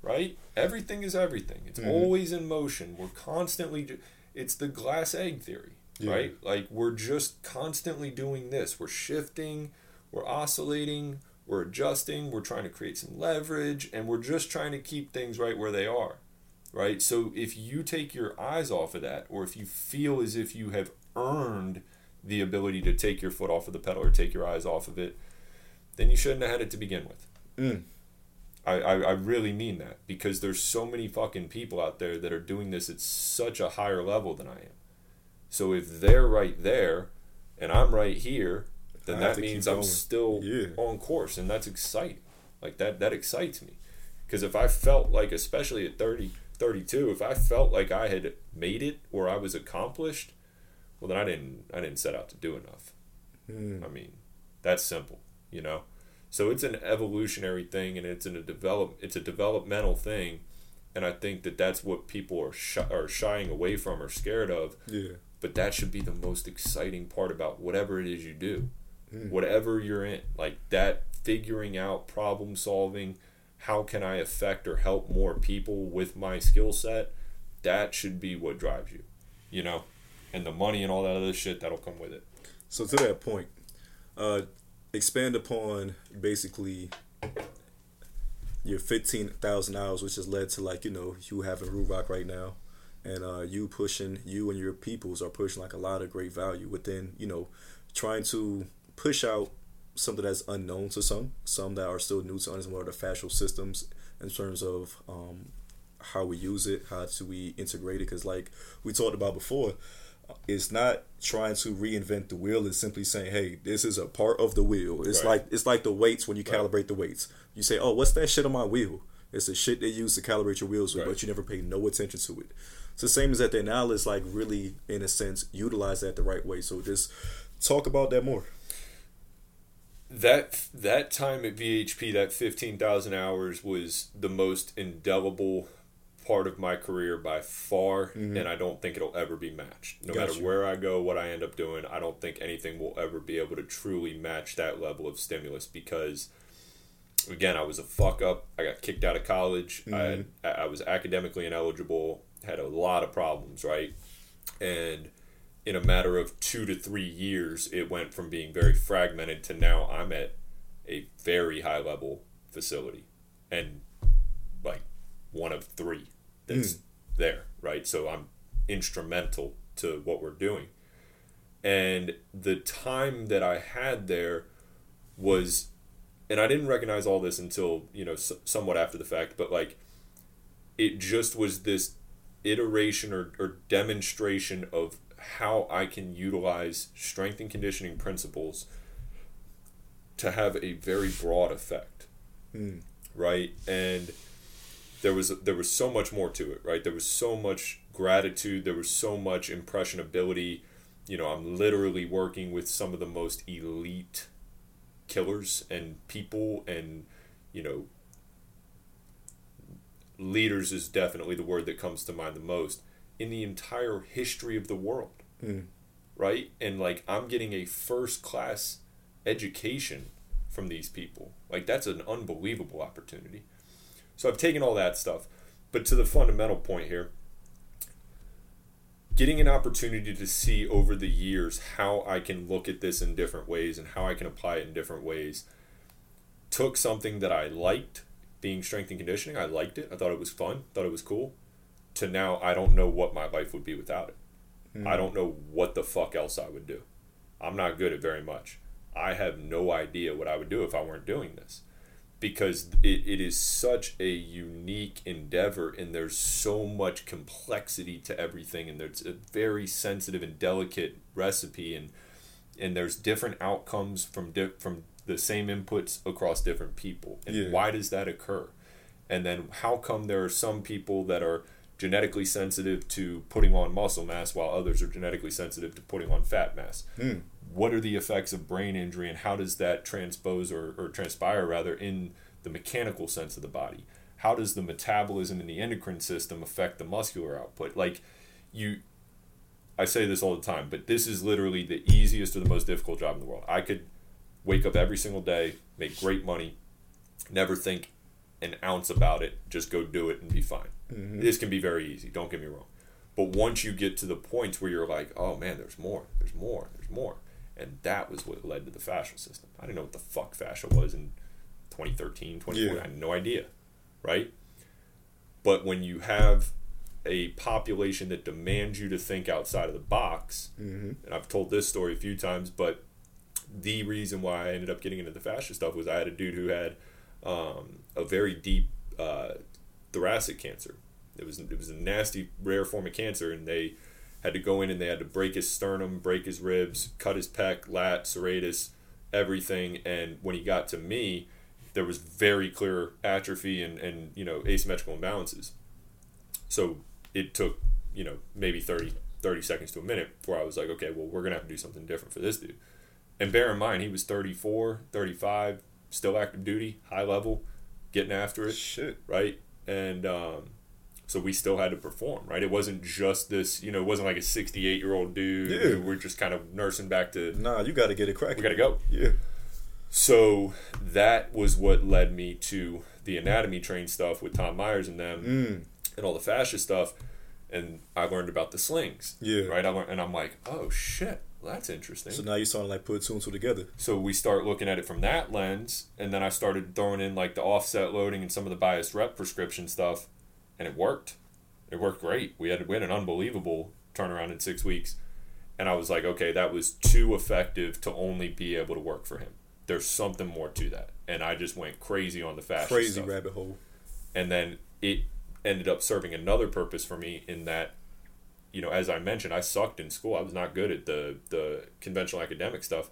Right? Everything is everything. It's always in motion. We're constantly, it's the glass egg theory. Yeah. Right? Like, we're just constantly doing this. We're shifting, we're oscillating, we're adjusting, we're trying to create some leverage, and we're just trying to keep things right where they are. Right? So if you take your eyes off of that, or if you feel as if you have earned the ability to take your foot off of the pedal or take your eyes off of it, then you shouldn't have had it to begin with. Mm. I really mean that, because there's so many fucking people out there that are doing this at such a higher level than I am. So if they're right there and I'm right here, then that means I'm still on course. And that's exciting. Like, that excites me. Because if I felt like, especially at 30, 32, if I felt like I had made it or I was accomplished, well, then I didn't set out to do enough. Mm. I mean, that's simple, you know? So it's an evolutionary thing, and it's a developmental thing. And I think that that's what people are shying away from or scared of. Yeah. But that should be the most exciting part about whatever it is you do, whatever you're in. Like, that figuring out, problem solving, how can I affect or help more people with my skill set? That should be what drives you, you know, and the money and all that other shit that'll come with it. So to that point, expand upon basically your 15,000 hours, which has led to, like, you know, you having Rurock right now. And you and your peoples are pushing, like, a lot of great value within, you know, trying to push out something that's unknown to some that are still new to understand what are the fascial systems in terms of how we use it, how do we integrate it? Because, like we talked about before, it's not trying to reinvent the wheel. It's simply saying, hey, this is a part of the wheel. It's right. Like, it's like the weights when you calibrate the weights. You say, oh, what's that shit on my wheel? It's the shit they use to calibrate your wheels with, but you never pay no attention to it. It's the same as that there now. It's like, really, in a sense, utilize that the right way. So just talk about that more. That time at VHP, that 15,000 hours was the most indelible part of my career by far, and I don't think it'll ever be matched. No matter where I go, what I end up doing, I don't think anything will ever be able to truly match that level of stimulus because, again, I was a fuck up. I got kicked out of college. I was academically ineligible. Had a lot of problems, right? And in a matter of 2 to 3 years, it went from being very fragmented to now I'm at a very high level facility and like one of three that's there, right? So I'm instrumental to what we're doing. And the time that I had there was, and I didn't recognize all this until, you know, somewhat after the fact, but like it just was this iteration or demonstration of how I can utilize strength and conditioning principles to have a very broad effect, right? And there was so much more to it, right? There was so much gratitude. There was so much impressionability. You know, I'm literally working with some of the most elite killers and people and, you know, leaders is definitely the word that comes to mind the most in the entire history of the world, right? And, like, I'm getting a first-class education from these people. Like, that's an unbelievable opportunity. So I've taken all that stuff. But to the fundamental point here, getting an opportunity to see over the years how I can look at this in different ways and how I can apply it in different ways took something that I liked, being strength and conditioning. I liked it. I thought it was fun. Thought it was cool. To now, I don't know what my life would be without it. I don't know what the fuck else I would do. I'm not good at very much. I have no idea what I would do if I weren't doing this, because it is such a unique endeavor and there's so much complexity to everything, and there's a very sensitive and delicate recipe, and there's different outcomes from the same inputs across different people. And why does that occur? And then how come there are some people that are genetically sensitive to putting on muscle mass while others are genetically sensitive to putting on fat mass? What are the effects of brain injury, and how does that transpose or transpire rather in the mechanical sense of the body? How does the metabolism in the endocrine system affect the muscular output? Like, I say this all the time, but this is literally the easiest or the most difficult job in the world. I could wake up every single day, make great money, never think an ounce about it, just go do it and be fine. This can be very easy, don't get me wrong. But once you get to the points where you're like, oh man, there's more. And that was what led to the fascial system. I didn't know what the fuck fascia was in 2013, 2014. I had no idea, right? But when you have a population that demands you to think outside of the box, and I've told this story a few times, but the reason why I ended up getting into the fascia stuff was I had a dude who had a very deep thoracic cancer. It was a nasty, rare form of cancer, and they had to go in and they had to break his sternum, break his ribs, cut his pec, lat, serratus, everything. And when he got to me, there was very clear atrophy and you know, asymmetrical imbalances. So it took, you know, maybe 30 seconds to a minute before I was like, okay, well, we're going to have to do something different for this dude. And bear in mind, he was 34, 35, still active duty, high level, getting after it. Shit. Right? And so we still had to perform, right? It wasn't just this, you know, it wasn't like a 68-year-old dude. Yeah. We're just kind of nursing back to... Nah, you got to get it cracking. We got to go. Yeah. So that was what led me to the anatomy train stuff with Tom Myers and them and all the fascia stuff. And I learned about the slings. Yeah. Right? And I'm like, oh, shit. Well, that's interesting. So now you're starting to like put two and two together. So we start looking at it from that lens, and then I started throwing in like the offset loading and some of the biased rep prescription stuff, and it worked. It worked great. We had an unbelievable turnaround in 6 weeks, and I was like, okay, that was too effective to only be able to work for him. There's something more to that, and I just went crazy on the fascia stuff. Crazy rabbit hole. And then it ended up serving another purpose for me in that, you know, as I mentioned, I sucked in school. I was not good at the conventional academic stuff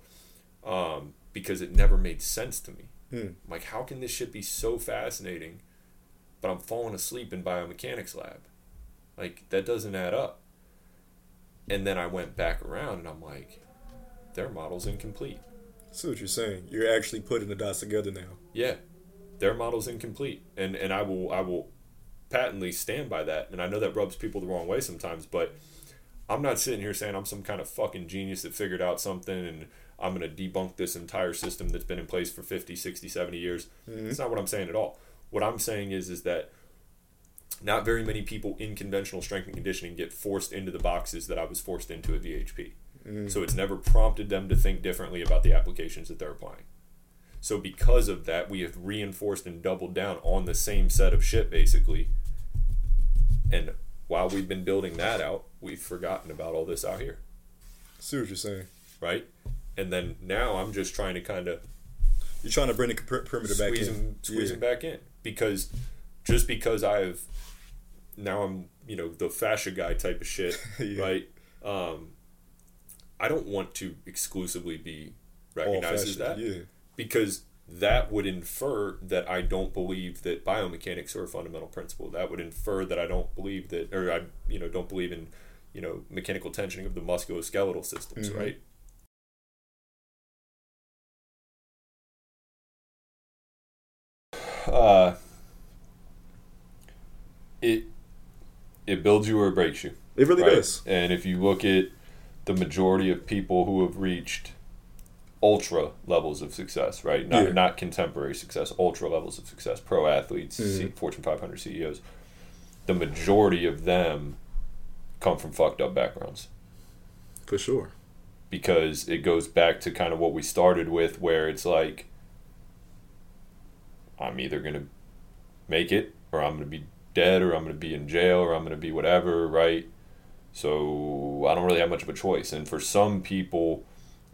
because it never made sense to me. Like, how can this shit be so fascinating, but I'm falling asleep in biomechanics lab? Like, that doesn't add up. And then I went back around, and I'm like, their model's incomplete. So what you're saying. You're actually putting the dots together now. Yeah. Their model's incomplete. And I will patently stand by that, and I know that rubs people the wrong way sometimes, but I'm not sitting here saying I'm some kind of fucking genius that figured out something and I'm going to debunk this entire system that's been in place for 50, 60, 70 years. It's not what I'm saying at all. What I'm saying is that not very many people in conventional strength and conditioning get forced into the boxes that I was forced into at VHP. So it's never prompted them to think differently about the applications that they're applying. So because of that, we have reinforced and doubled down on the same set of shit, basically. And while we've been building that out, we've forgotten about all this out here. I see what you're saying. Right? And then now I'm just trying to kind of... You're trying to bring the perimeter back in. Squeeze them back in. Because just because I've... Now I'm, you know, the fascia guy type of shit, right? I don't want to exclusively be recognized as that. Yeah. Because that would infer that I don't believe that biomechanics are a fundamental principle. That would infer that I don't believe that, or I, you know, don't believe in, you know, mechanical tensioning of the musculoskeletal systems, right? It builds you or it breaks you. It really does. And if you look at the majority of people who have reached ultra levels of success, right? Not contemporary success, ultra levels of success, pro athletes, Fortune 500 CEOs. The majority of them come from fucked up backgrounds. For sure. Because it goes back to kind of what we started with, where it's like, I'm either going to make it, or I'm going to be dead, or I'm going to be in jail, or I'm going to be whatever, right? So I don't really have much of a choice. And for some people...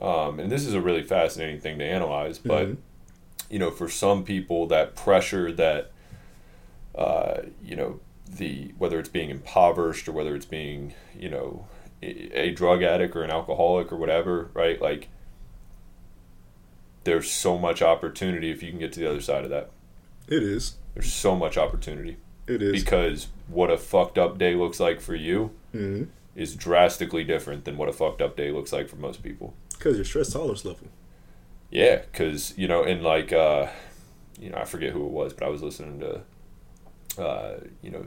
and this is a really fascinating thing to analyze, but, you know, for some people, that pressure that, you know, the whether it's being impoverished or whether it's being, you know, a drug addict or an alcoholic or whatever, right? Like, there's so much opportunity if you can get to the other side of that. It is. There's so much opportunity. It is. Because what a fucked up day looks like for you is drastically different than what a fucked up day looks like for most people. Because your stress tolerance level. Yeah, because, you know, and like, you know, I forget who it was, but I was listening to, you know,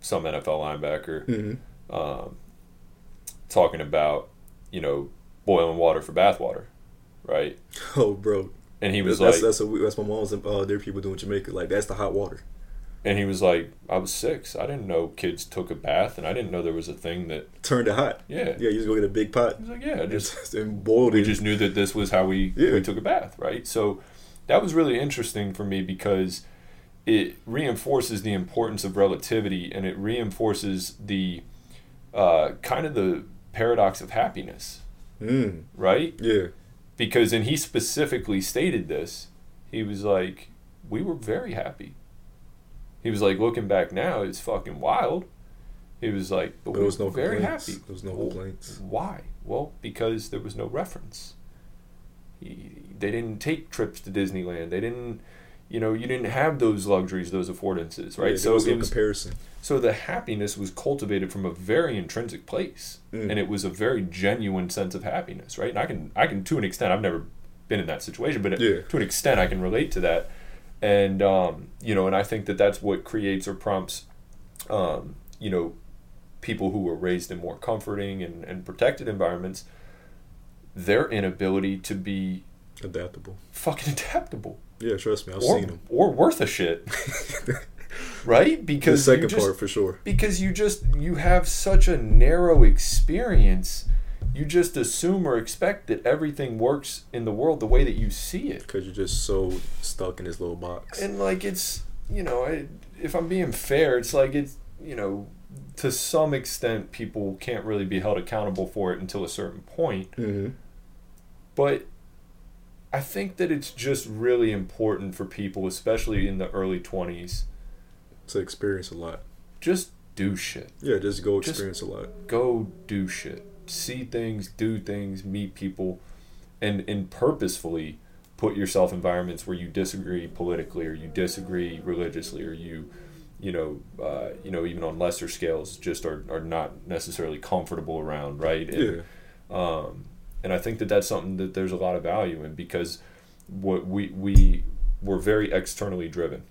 some NFL linebacker talking about, you know, boiling water for bathwater, right? Oh, bro. And he was that's my mom's and their people do in Jamaica. Like, that's the hot water. And he was like, I was 6. I didn't know kids took a bath, and I didn't know there was a thing that... Turned it hot. Yeah. Yeah, you just go get a big pot. He was like, yeah. Just, and boiled it. We just knew that this was how we took a bath, right? So that was really interesting for me because it reinforces the importance of relativity, and it reinforces the kind of the paradox of happiness, right? Yeah. Because, and he specifically stated this, he was like, we were very happy. He was like, looking back now, it's fucking wild. He was like, but we were very happy. There was no complaints. Why? Well, because there was no reference. They didn't take trips to Disneyland. They didn't, you know, you didn't have those luxuries, those affordances, right? Yeah, so it was comparison. So the happiness was cultivated from a very intrinsic place, and it was a very genuine sense of happiness, right? And I can to an extent, I've never been in that situation, but to an extent, I can relate to that. And, you know, and I think that that's what creates or prompts, you know, people who were raised in more comforting and protected environments, their inability to be... Adaptable. Fucking adaptable. Yeah, trust me, I've seen them. Or worth a shit. Right? Because the second part, for sure. Because you have such a narrow experience, you just assume or expect that everything works in the world the way that you see it. Because you're just so stuck in this little box. And, like, it's, you know, if I'm being fair, it's like it's, you know, to some extent people can't really be held accountable for it until a certain point. But I think that it's just really important for people, especially in the early 20s. To experience a lot. Just do shit. Yeah, just go experience a lot. Go do shit. See things, do things, meet people, and purposefully put yourself in environments where you disagree politically or you disagree religiously or you know, even on lesser scales, just are not necessarily comfortable around, right? And, and I think that that's something that there's a lot of value in because what we were very externally driven,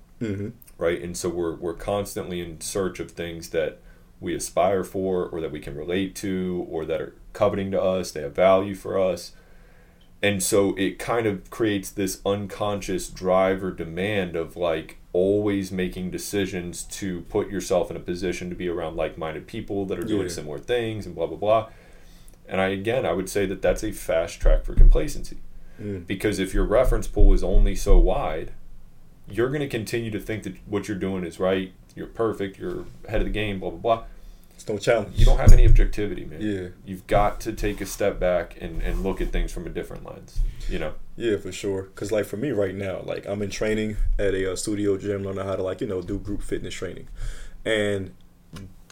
right? And so we're constantly in search of things that we aspire for or that we can relate to or that are coveting to us, they have value for us. And so it kind of creates this unconscious drive or demand of like, always making decisions to put yourself in a position to be around like-minded people that are doing similar things and blah, blah, blah. And I would say that that's a fast track for complacency. Because if your reference pool is only so wide, you're going to continue to think that what you're doing is right, you're perfect, you're ahead of the game, blah, blah, blah. It's no challenge. You don't have any objectivity, man. Yeah. You've got to take a step back and look at things from a different lens, you know? Yeah, for sure. Because, like, for me right now, like, I'm in training at a studio gym, learning how to, like, you know, do group fitness training. And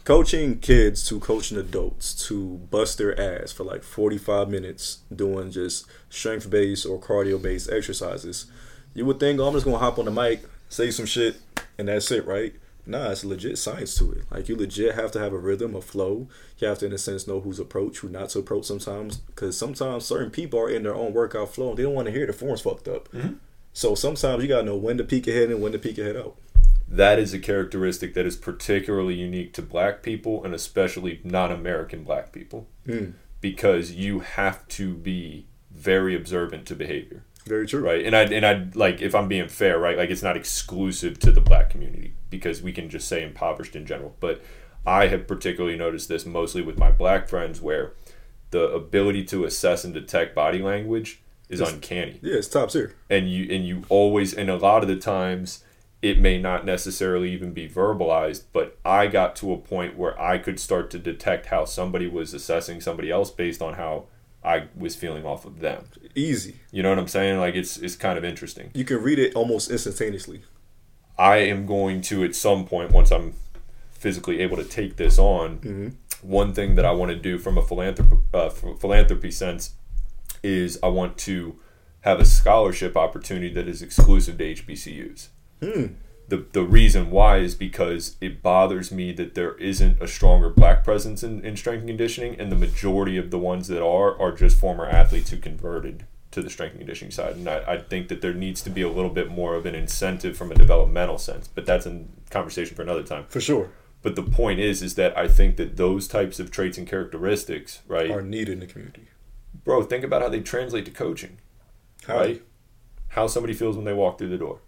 coaching kids to coaching adults to bust their ass for, like, 45 minutes doing just strength-based or cardio-based exercises, you would think, oh, I'm just going to hop on the mic, say some shit, and that's it, right? Nah, it's legit science to it. Like, you legit have to have a rhythm, a flow. You have to, in a sense, know who's approach, who not to approach sometimes. Because sometimes certain people are in their own workout flow and they don't want to hear the form's fucked up. Mm-hmm. So sometimes you got to know when to peek your head in and when to peek your head out. That is a characteristic that is particularly unique to black people and especially non-American black people. Mm. Because you have to be very observant to behavior. Very true. Right. And I like, if I'm being fair, right, like it's not exclusive to the black community because we can just say impoverished in general. But I have particularly noticed this mostly with my black friends where the ability to assess and detect body language is uncanny. Yeah, it's top tier. And you always, and a lot of the times it may not necessarily even be verbalized, but I got to a point where I could start to detect how somebody was assessing somebody else based on how I was feeling off of them. Easy. You know what I'm saying? Like, it's kind of interesting. You can read it almost instantaneously. I am going to, at some point, once I'm physically able to take this on, one thing that I want to do from a philanthropy sense is I want to have a scholarship opportunity that is exclusive to HBCUs. The reason why is because it bothers me that there isn't a stronger black presence in strength and conditioning, and the majority of the ones that are just former athletes who converted to the strength and conditioning side. And I think that there needs to be a little bit more of an incentive from a developmental sense, but that's a conversation for another time. For sure. But the point is that I think that those types of traits and characteristics, right, are needed in the community. Bro, think about how they translate to coaching. How? Right? How somebody feels when they walk through the door.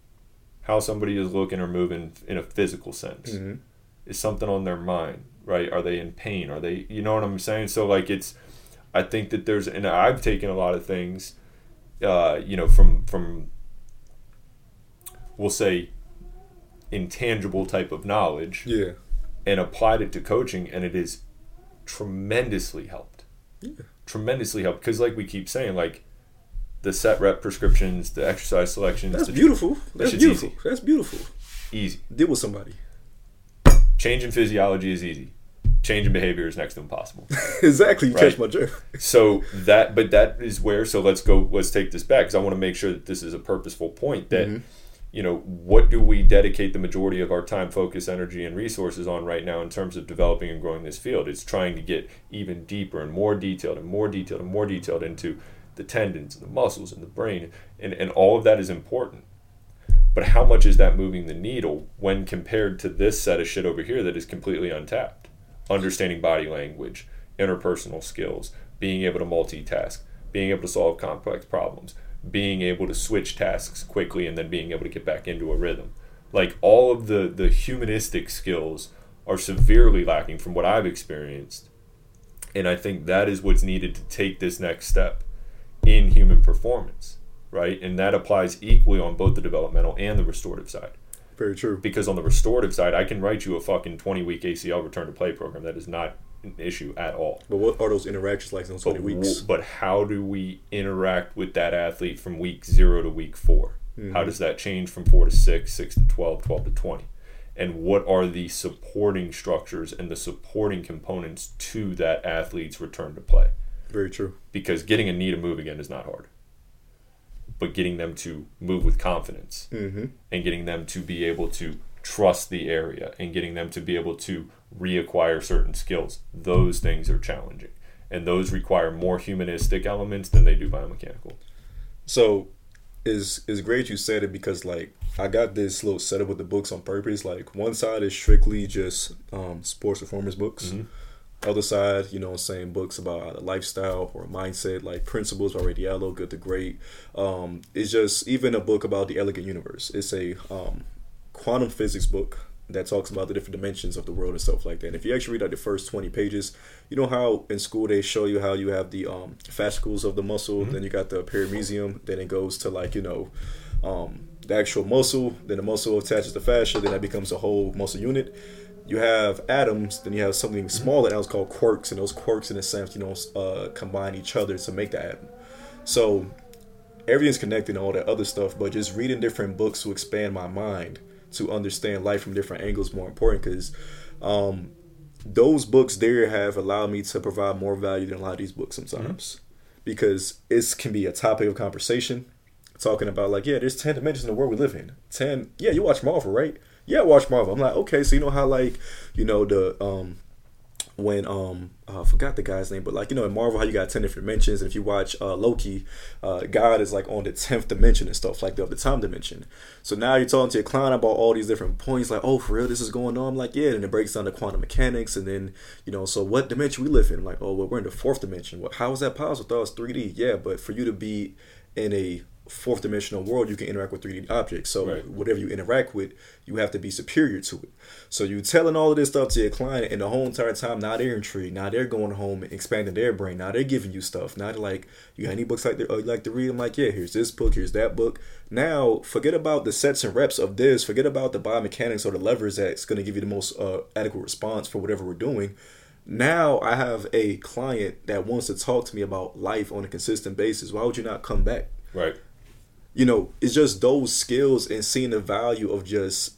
How somebody is looking or moving in a physical sense. Is something on their mind, right? Are they in pain? Are they, you know what I'm saying? So, like, it's, I think that there's, and I've taken a lot of things, you know, from we'll say, intangible type of knowledge. Yeah. And applied it to coaching, and it is tremendously helped. Yeah. Tremendously helped. Because, like we keep saying, like, the set rep prescriptions, the exercise selections. That's beautiful. That's beautiful. Easy. That's beautiful. Easy. Deal with somebody. Change in physiology is easy. Change in behavior is next to impossible. Exactly. You catch my drift. So that, but that is where, so let's take this back because I want to make sure that this is a purposeful point that, you know, what do we dedicate the majority of our time, focus, energy, and resources on right now in terms of developing and growing this field? It's trying to get even deeper and more detailed and more detailed and more detailed into the tendons and the muscles and the brain, and all of that is important. But how much is that moving the needle when compared to this set of shit over here that is completely untapped? Understanding body language, interpersonal skills, being able to multitask, being able to solve complex problems, being able to switch tasks quickly, and then being able to get back into a rhythm. Like, all of the humanistic skills are severely lacking from what I've experienced. And I think that is what's needed to take this next step in human performance, right? And that applies equally on both the developmental and the restorative side. Very true. Because on the restorative side, I can write you a fucking 20-week ACL return to play program. That is not an issue at all. But what are those interactions like in those 20 weeks? But how do we interact with that athlete from week 0 to week 4? How does that change from 4 to 6, 6 to 12, 12 to 20? And what are the supporting structures and the supporting components to that athlete's return to play? Very true. Because getting a knee to move again is not hard. But getting them to move with confidence and getting them to be able to trust the area and getting them to be able to reacquire certain skills, those things are challenging. And those require more humanistic elements than they do biomechanical. So it's great you said it because, like, I got this little setup with the books on purpose. Like, one side is strictly just sports performance books. Other side, you know what I'm saying, books about a lifestyle or a mindset, like Principles by Ray Diallo, Good to Great. It's just even a book about the elegant universe. It's a quantum physics book that talks about the different dimensions of the world and stuff like that. And if you actually read like the first 20 pages, you know how in school they show you how you have the fascicles of the muscle, mm-hmm. then you got the paramecium, then it goes to like, you know, the actual muscle, then the muscle attaches the fascia, then that becomes a whole muscle unit. You have atoms, then you have something smaller that was called quarks, and those quarks in a sense, you know, combine each other to make the atom. So everything's connected and all that other stuff, but just reading different books to expand my mind to understand life from different angles more important, because those books there have allowed me to provide more value than a lot of these books sometimes, mm-hmm. because it can be a topic of conversation, talking about like, yeah, there's 10 dimensions in the world we live in. 10, yeah, you watch Marvel, right? Yeah, watch Marvel. I'm like, okay, so you know how like, you know, the I forgot the guy's name, but like, you know, in Marvel how you got 10 different dimensions, and if you watch Loki, God is like on the 10th dimension and stuff like that, the time dimension. So now you're talking to your client about all these different points, like, oh, for real, this is going on? I'm like, yeah, and it breaks down the quantum mechanics, and then, you know, so what dimension we live in? I'm like, oh, well, we're in the 4th dimension. Well, how is that possible? I thought it was 3D. Yeah, but for you to be in a 4th dimensional world, you can interact with 3D objects, so right. whatever you interact with, you have to be superior to it. So you telling all of this stuff to your client, and the whole entire time now they're intrigued, now they're going home and expanding their brain, now they're giving you stuff, now they're like, you got any books like that you like to read? I'm like, yeah, here's this book, here's that book. Now forget about the sets and reps of this, forget about the biomechanics or the levers that's going to give you the most adequate response for whatever we're doing. Now I have a client that wants to talk to me about life on a consistent basis. Why would you not come back? Right. You know, it's just those skills and seeing the value of just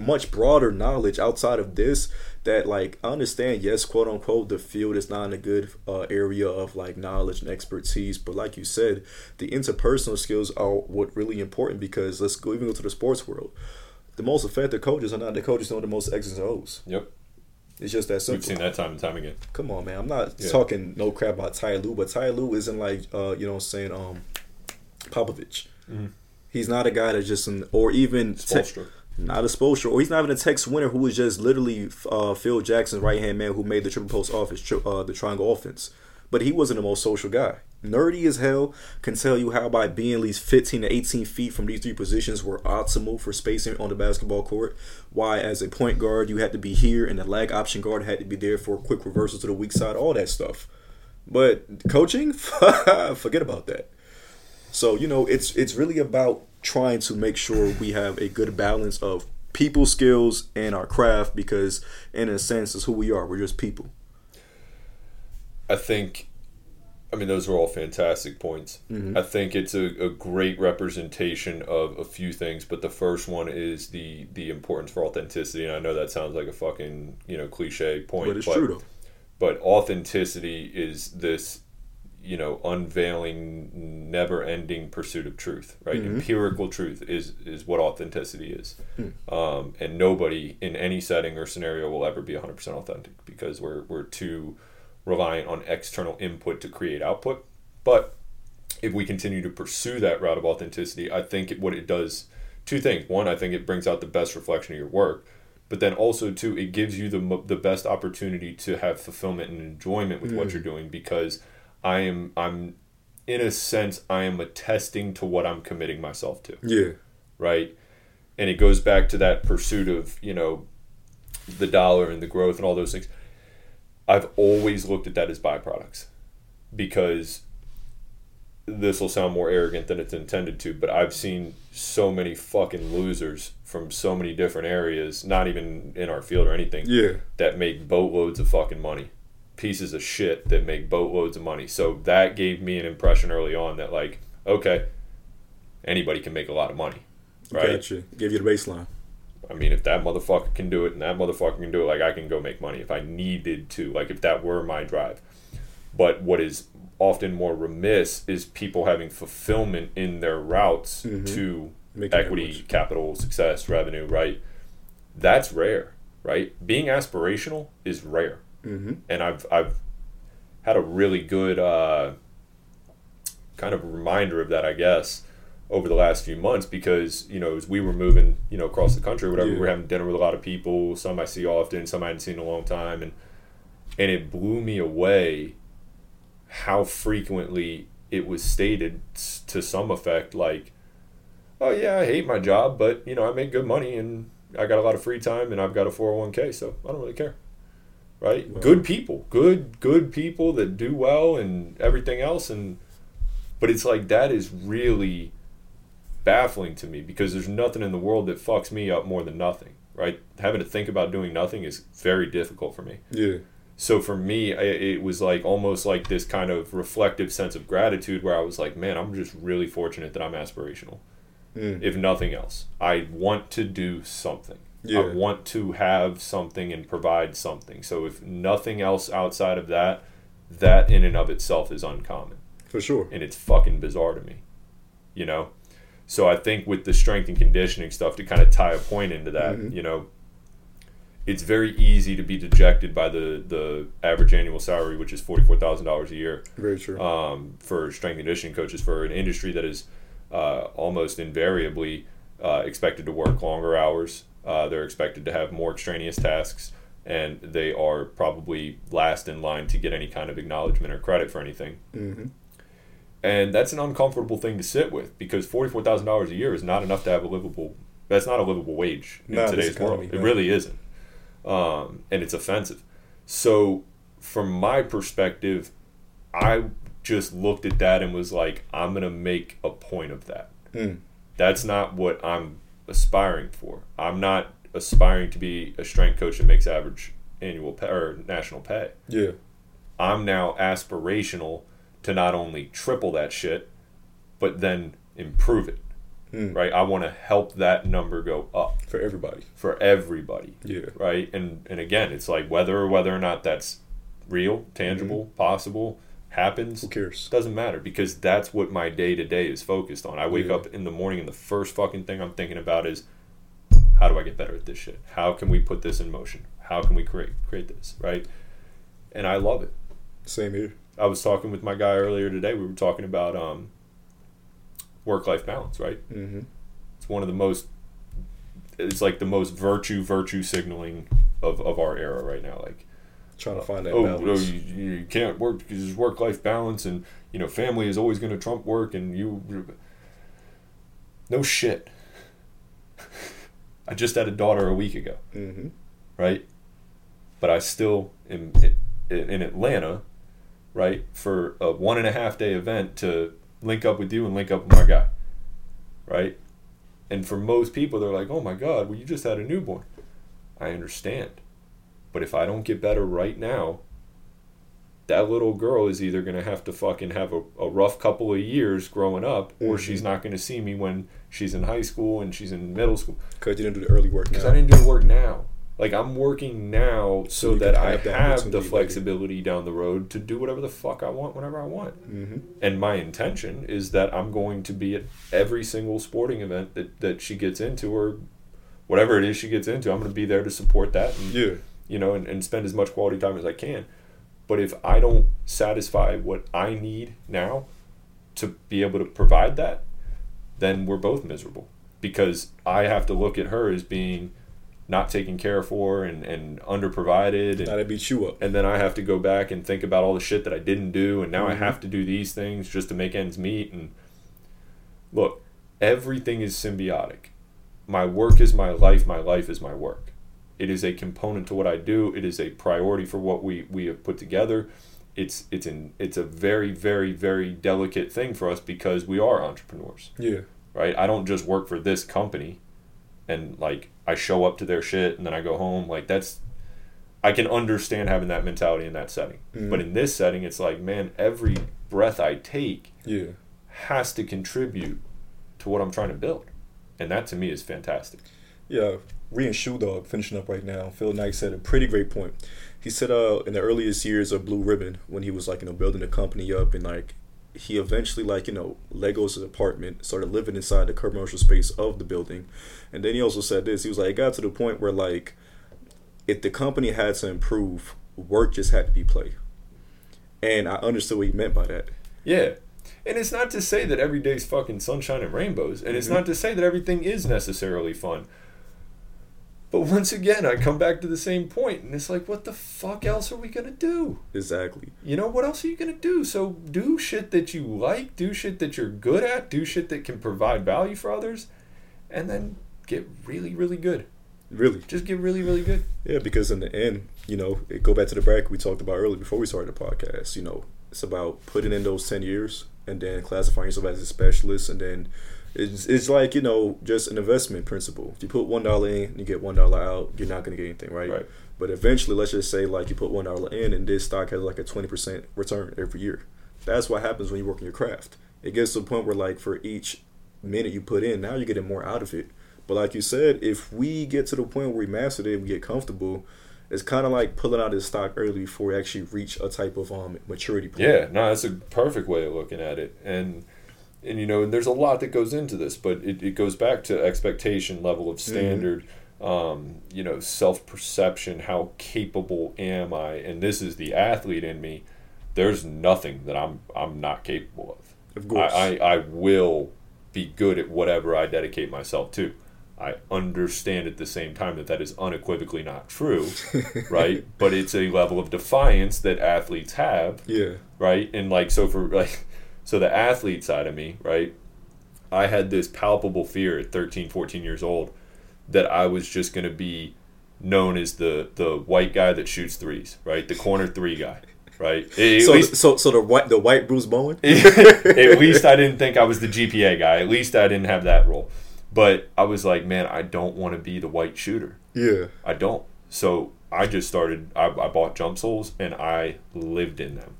much broader knowledge outside of this, that like, I understand, yes, quote unquote, the field is not in a good area of like knowledge and expertise. But like you said, the interpersonal skills are what really important, because let's go even go to the sports world. The most effective coaches are not the coaches who know the most X's and O's. Yep. It's just that simple. We've seen that time and time again. Come on, man. I'm not talking no crap about Ty Lue, but Ty Lue isn't like, you know what I'm saying, Popovich. Mm-hmm. He's not a guy that's just an, or even not a Spoelstra, or he's not even a Tex winner who was just literally Phil Jackson's right hand man who made the triple post offense, the triangle offense. But he wasn't the most social guy. Nerdy as hell, can tell you how by being at least 15 to 18 feet from these three positions were optimal for spacing on the basketball court. Why, as a point guard, you had to be here, and the lag option guard had to be there for a quick reversal to the weak side, all that stuff. But coaching, forget about that. So, you know, it's really about trying to make sure we have a good balance of people skills and our craft, because in a sense, it's who we are. We're just people. I think, I mean, those are all fantastic points. Mm-hmm. I think it's a great representation of a few things, but the first one is the importance for authenticity. And I know that sounds like a fucking, you know, cliche point. But it's true, though. But authenticity is this, you know, unveiling, never-ending pursuit of truth, right? Mm-hmm. Empirical truth is what authenticity is. Mm. And nobody in any setting or scenario will ever be 100% authentic, because we're too reliant on external input to create output. But if we continue to pursue that route of authenticity, I think what it does, two things. One, I think it brings out the best reflection of your work. But then also, two, it gives you the best opportunity to have fulfillment and enjoyment with what you're doing, because I'm in a sense, I am attesting to what I'm committing myself to. Yeah. Right? And it goes back to that pursuit of, you know, the dollar and the growth and all those things. I've always looked at that as byproducts, because this will sound more arrogant than it's intended to, but I've seen so many fucking losers from so many different areas, not even in our field or anything, that make boatloads of fucking money. Pieces of shit that make boatloads of money. So that gave me an impression early on that, like, okay, anybody can make a lot of money, right? Gotcha. Give you the baseline. I mean, if that motherfucker can do it and that motherfucker can do it, like, I can go make money if I needed to, like, if that were my drive. But what is often more remiss is people having fulfillment in their routes to making equity, capital, success, revenue, right? That's rare, right? Being aspirational is rare. Mm-hmm. And I've had a really good kind of reminder of that, I guess, over the last few months, because, you know, as we were moving, you know, across the country or whatever, we were having dinner with a lot of people, some I see often, some I hadn't seen in a long time, and it blew me away how frequently it was stated to some effect, like, oh, yeah, I hate my job, but, you know, I make good money and I got a lot of free time and I've got a 401k, so I don't really care. Right? Wow. Good people. Good people that do well and everything else. And but it's like that is really baffling to me because there's nothing in the world that fucks me up more than nothing. Right? Having to think about doing nothing is very difficult for me. Yeah. So for me, it was like almost like this kind of reflective sense of gratitude where I was like, man, I'm just really fortunate that I'm aspirational. Mm. If nothing else, I want to do something. Yeah. I want to have something and provide something. So if nothing else outside of that, that in and of itself is uncommon. For sure. And it's fucking bizarre to me, you know? So I think with the strength and conditioning stuff, to kind of tie a point into that, mm-hmm. you know, it's very easy to be dejected by the average annual salary, which is $44,000 a year. Very true. For strength and conditioning coaches, for an industry that is almost invariably expected to work longer hours. They're expected to have more extraneous tasks, and they are probably last in line to get any kind of acknowledgement or credit for anything. Mm-hmm. And that's an uncomfortable thing to sit with because $44,000 a year is not enough to have a livable. That's not a livable wage in today's world. It really isn't. And it's offensive. So from my perspective, I just looked at that and was like, I'm going to make a point of that. Mm. That's not what I'm aspiring for. I'm not aspiring to be a strength coach that makes average annual pay or national pay. Yeah. I'm now aspirational to not only triple that shit, but then improve it. Mm. Right? I want to help that number go up. For everybody. For everybody. Yeah. Right? And again, it's like whether or not that's real, tangible, mm-hmm. possible, happens. Who cares? Doesn't matter because that's what my day-to-day is focused on. I wake up in the morning and the first fucking thing I'm thinking about is, how do I get better at this shit? How can we put this in motion? How can we create this, right? And I love it. Same here. I was talking with my guy earlier today. We were talking about work-life balance, right? Mm-hmm. It's one of the most, it's like the most virtue signaling of our era right now. Like, trying to find that balance. You can't work because there's work-life balance and, you know, family is always going to trump work and you, no shit. I just had a daughter a week ago, mm-hmm. right? But I still am in Atlanta, right, for a 1.5-day event to link up with you and link up with my guy, right? And for most people, they're like, oh my God, well, you just had a newborn. I understand. But if I don't get better right now, that little girl is either going to have to fucking have a rough couple of years growing up, or mm-hmm. she's not going to see me when she's in high school and she's in middle school. Because you didn't do the early work. Because I didn't do the work now. Like, I'm working now so that I have the flexibility down the road to do whatever the fuck I want whenever I want. Mm-hmm. And my intention is that I'm going to be at every single sporting event that she gets into, or whatever it is she gets into. I'm going to be there to support that. And, yeah. You know, and spend as much quality time as I can. But if I don't satisfy what I need now to be able to provide that, then we're both miserable because I have to look at her as being not taken care for and underprovided. And now that beats you up. And then I have to go back and think about all the shit that I didn't do, and now mm-hmm. I have to do these things just to make ends meet. And look, everything is symbiotic. My work is my life is my work. It is a component to what I do. It is a priority for what we have put together. It's a very, very, very delicate thing for us because we are entrepreneurs. Yeah. Right? I don't just work for this company and, like, I show up to their shit and then I go home. Like, that's... I can understand having that mentality in that setting. Mm-hmm. But in this setting, it's like, man, every breath I take has to contribute to what I'm trying to build. And that, to me, is fantastic. Yeah. Re and Shoe Dog finishing up right now. Phil Knight said a pretty great point. He said in the earliest years of Blue Ribbon, when he was, like, you know, building the company up, and, like, he eventually, like, you know, Legos his apartment, started living inside the commercial space of the building. And then he also said this. He was like, it got to the point where, like, if the company had to improve, work just had to be play. And I understood what he meant by that. Yeah. And it's not to say that every day's fucking sunshine and rainbows. And it's mm-hmm. not to say that everything is necessarily fun. But once again, I come back to the same point, and it's like, what the fuck else are we going to do? Exactly. You know, what else are you going to do? So do shit that you like, do shit that you're good at, do shit that can provide value for others, and then get really, really good. Really. Just get really, really good. Yeah, because in the end, you know, it go back to the bracket we talked about earlier before we started the podcast. You know, it's about putting in those 10 years and then classifying yourself as a specialist, and then it's like, you know, just an investment principle. If you put $1 in, you get $1 out, you're not going to get anything, right? But eventually, let's just say, like, you put $1 in and this stock has like a 20% return every year. That's what happens when you work in your craft. It gets to the point where, like, for each minute you put in, now you're getting more out of it. But like you said, if we get to the point where we mastered it and we get comfortable, it's kind of like pulling out this stock early before we actually reach a type of maturity point. Yeah, no, that's a perfect way of looking at it. And you know, and there's a lot that goes into this, but it goes back to expectation, level of standard, you know, self-perception, how capable am I? And this is the athlete in me. There's nothing that I'm not capable of. Of course. I will be good at whatever I dedicate myself to. I understand at the same time that is unequivocally not true, right? But it's a level of defiance that athletes have, yeah, right? And like, so for like, so the athlete side of me, right? I had this palpable fear at 13, 14 years old that I was just going to be known as the white guy that shoots threes, right? The corner three guy. Right. So the white Bruce Bowen. At least I didn't think I was the GPA guy. At least I didn't have that role. But I was like, man, I don't want to be the white shooter. Yeah. I don't. So I just started. I bought jump soles and I lived in them.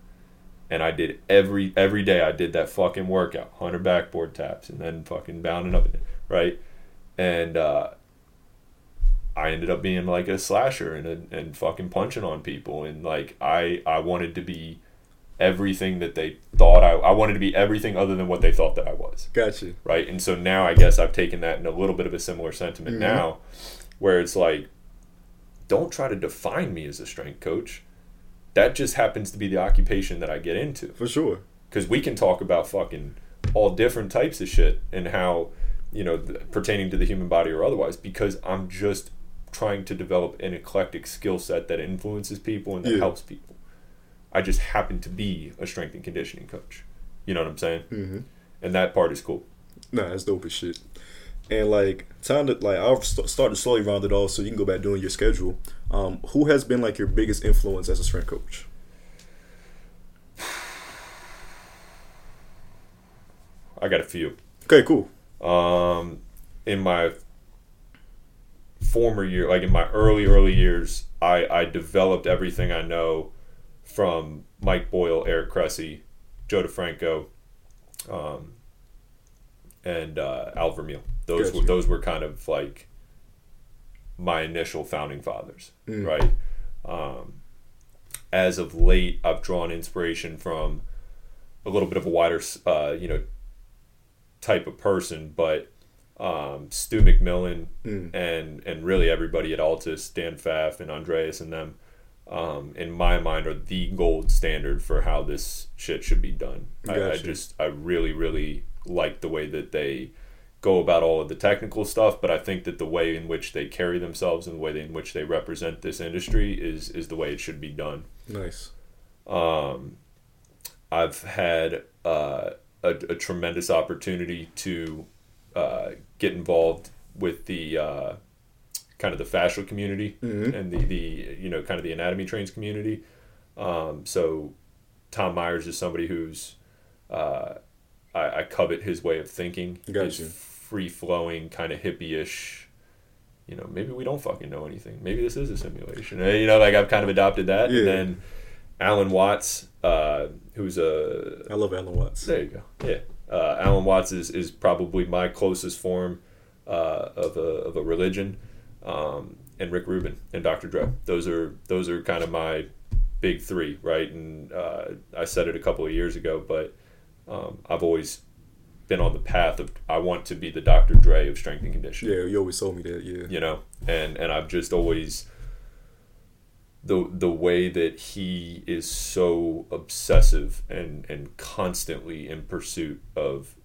And I did every day. I did that fucking workout, 100 backboard taps, and then fucking bounding up in it. Right. And I ended up being like a slasher and fucking punching on people, and like I wanted to be everything that they thought I wanted to be, everything other than what they thought that I was. Gotcha. Right? And so now I guess I've taken that in a little bit of a similar sentiment now, where it's like, don't try to define me as a strength coach. That just happens to be the occupation that I get into. For sure. Because we can talk about fucking all different types of shit and how, you know, pertaining to the human body or otherwise, because I'm just trying to develop an eclectic skill set that influences people and that helps people. I just happen to be a strength and conditioning coach. You know what I'm saying? Mm-hmm. And that part is cool. Nah, that's dope as shit. And like, time to like, I'll start to slowly round it off so you can go back doing your schedule. Who has been like your biggest influence as a strength coach? I got a few. Okay, cool. In my former year, like in my early years, I developed everything I know from Mike Boyle, Eric Cressy, Joe DeFranco, and Al Vermeule. Those were kind of like my initial founding fathers, right? As of late, I've drawn inspiration from a little bit of a wider, you know, type of person, but Stu McMillan and really everybody at Altus, Dan Pfaff and Andreas and them, in my mind, are the gold standard for how this shit should be done. Gotcha. I really, really like the way that they go about all of the technical stuff, but I think that the way in which they carry themselves and the way in which they represent this industry is the way it should be done. Nice. I've had a tremendous opportunity to get involved with the kind of the fascial community and the you know, kind of the anatomy trains community. So Tom Myers is somebody who's I covet his way of thinking. Gotcha. His free-flowing, kind of hippie-ish, you know, maybe we don't fucking know anything. Maybe this is a simulation. You know, like I've kind of adopted that. Yeah. And then Alan Watts, who's I love Alan Watts. There you go. Yeah. Alan Watts is probably my closest form of a religion, and Rick Rubin and Dr. Dre. Those are kind of my big three, right? And I said it a couple of years ago, but I've always been on the path of I want to be the Dr. Dre of strength and conditioning. Yeah, you always told me that. Yeah, you know, and I've just always the way that he is so obsessive and constantly in pursuit of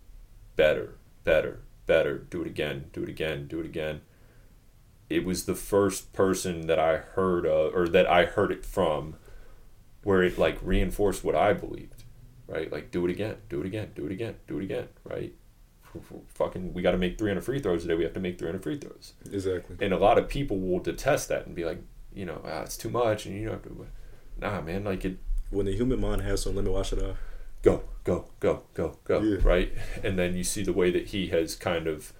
better, better, better, do it again, do it again, do it again. it was the first person that I heard of, or that I heard it from, where it like reinforced what I believed, right? Like, do it again, do it again, do it again, do it again, right? Fucking, we got to make 300 free throws today. We have to make 300 free throws. Exactly. And a lot of people will detest that and be like, you know, it's too much, and you don't have to. Nah, man, like it. When the human mind has some limit, why should I? Go, go, go, go, go, yeah. Right? And then you see the way that he has kind of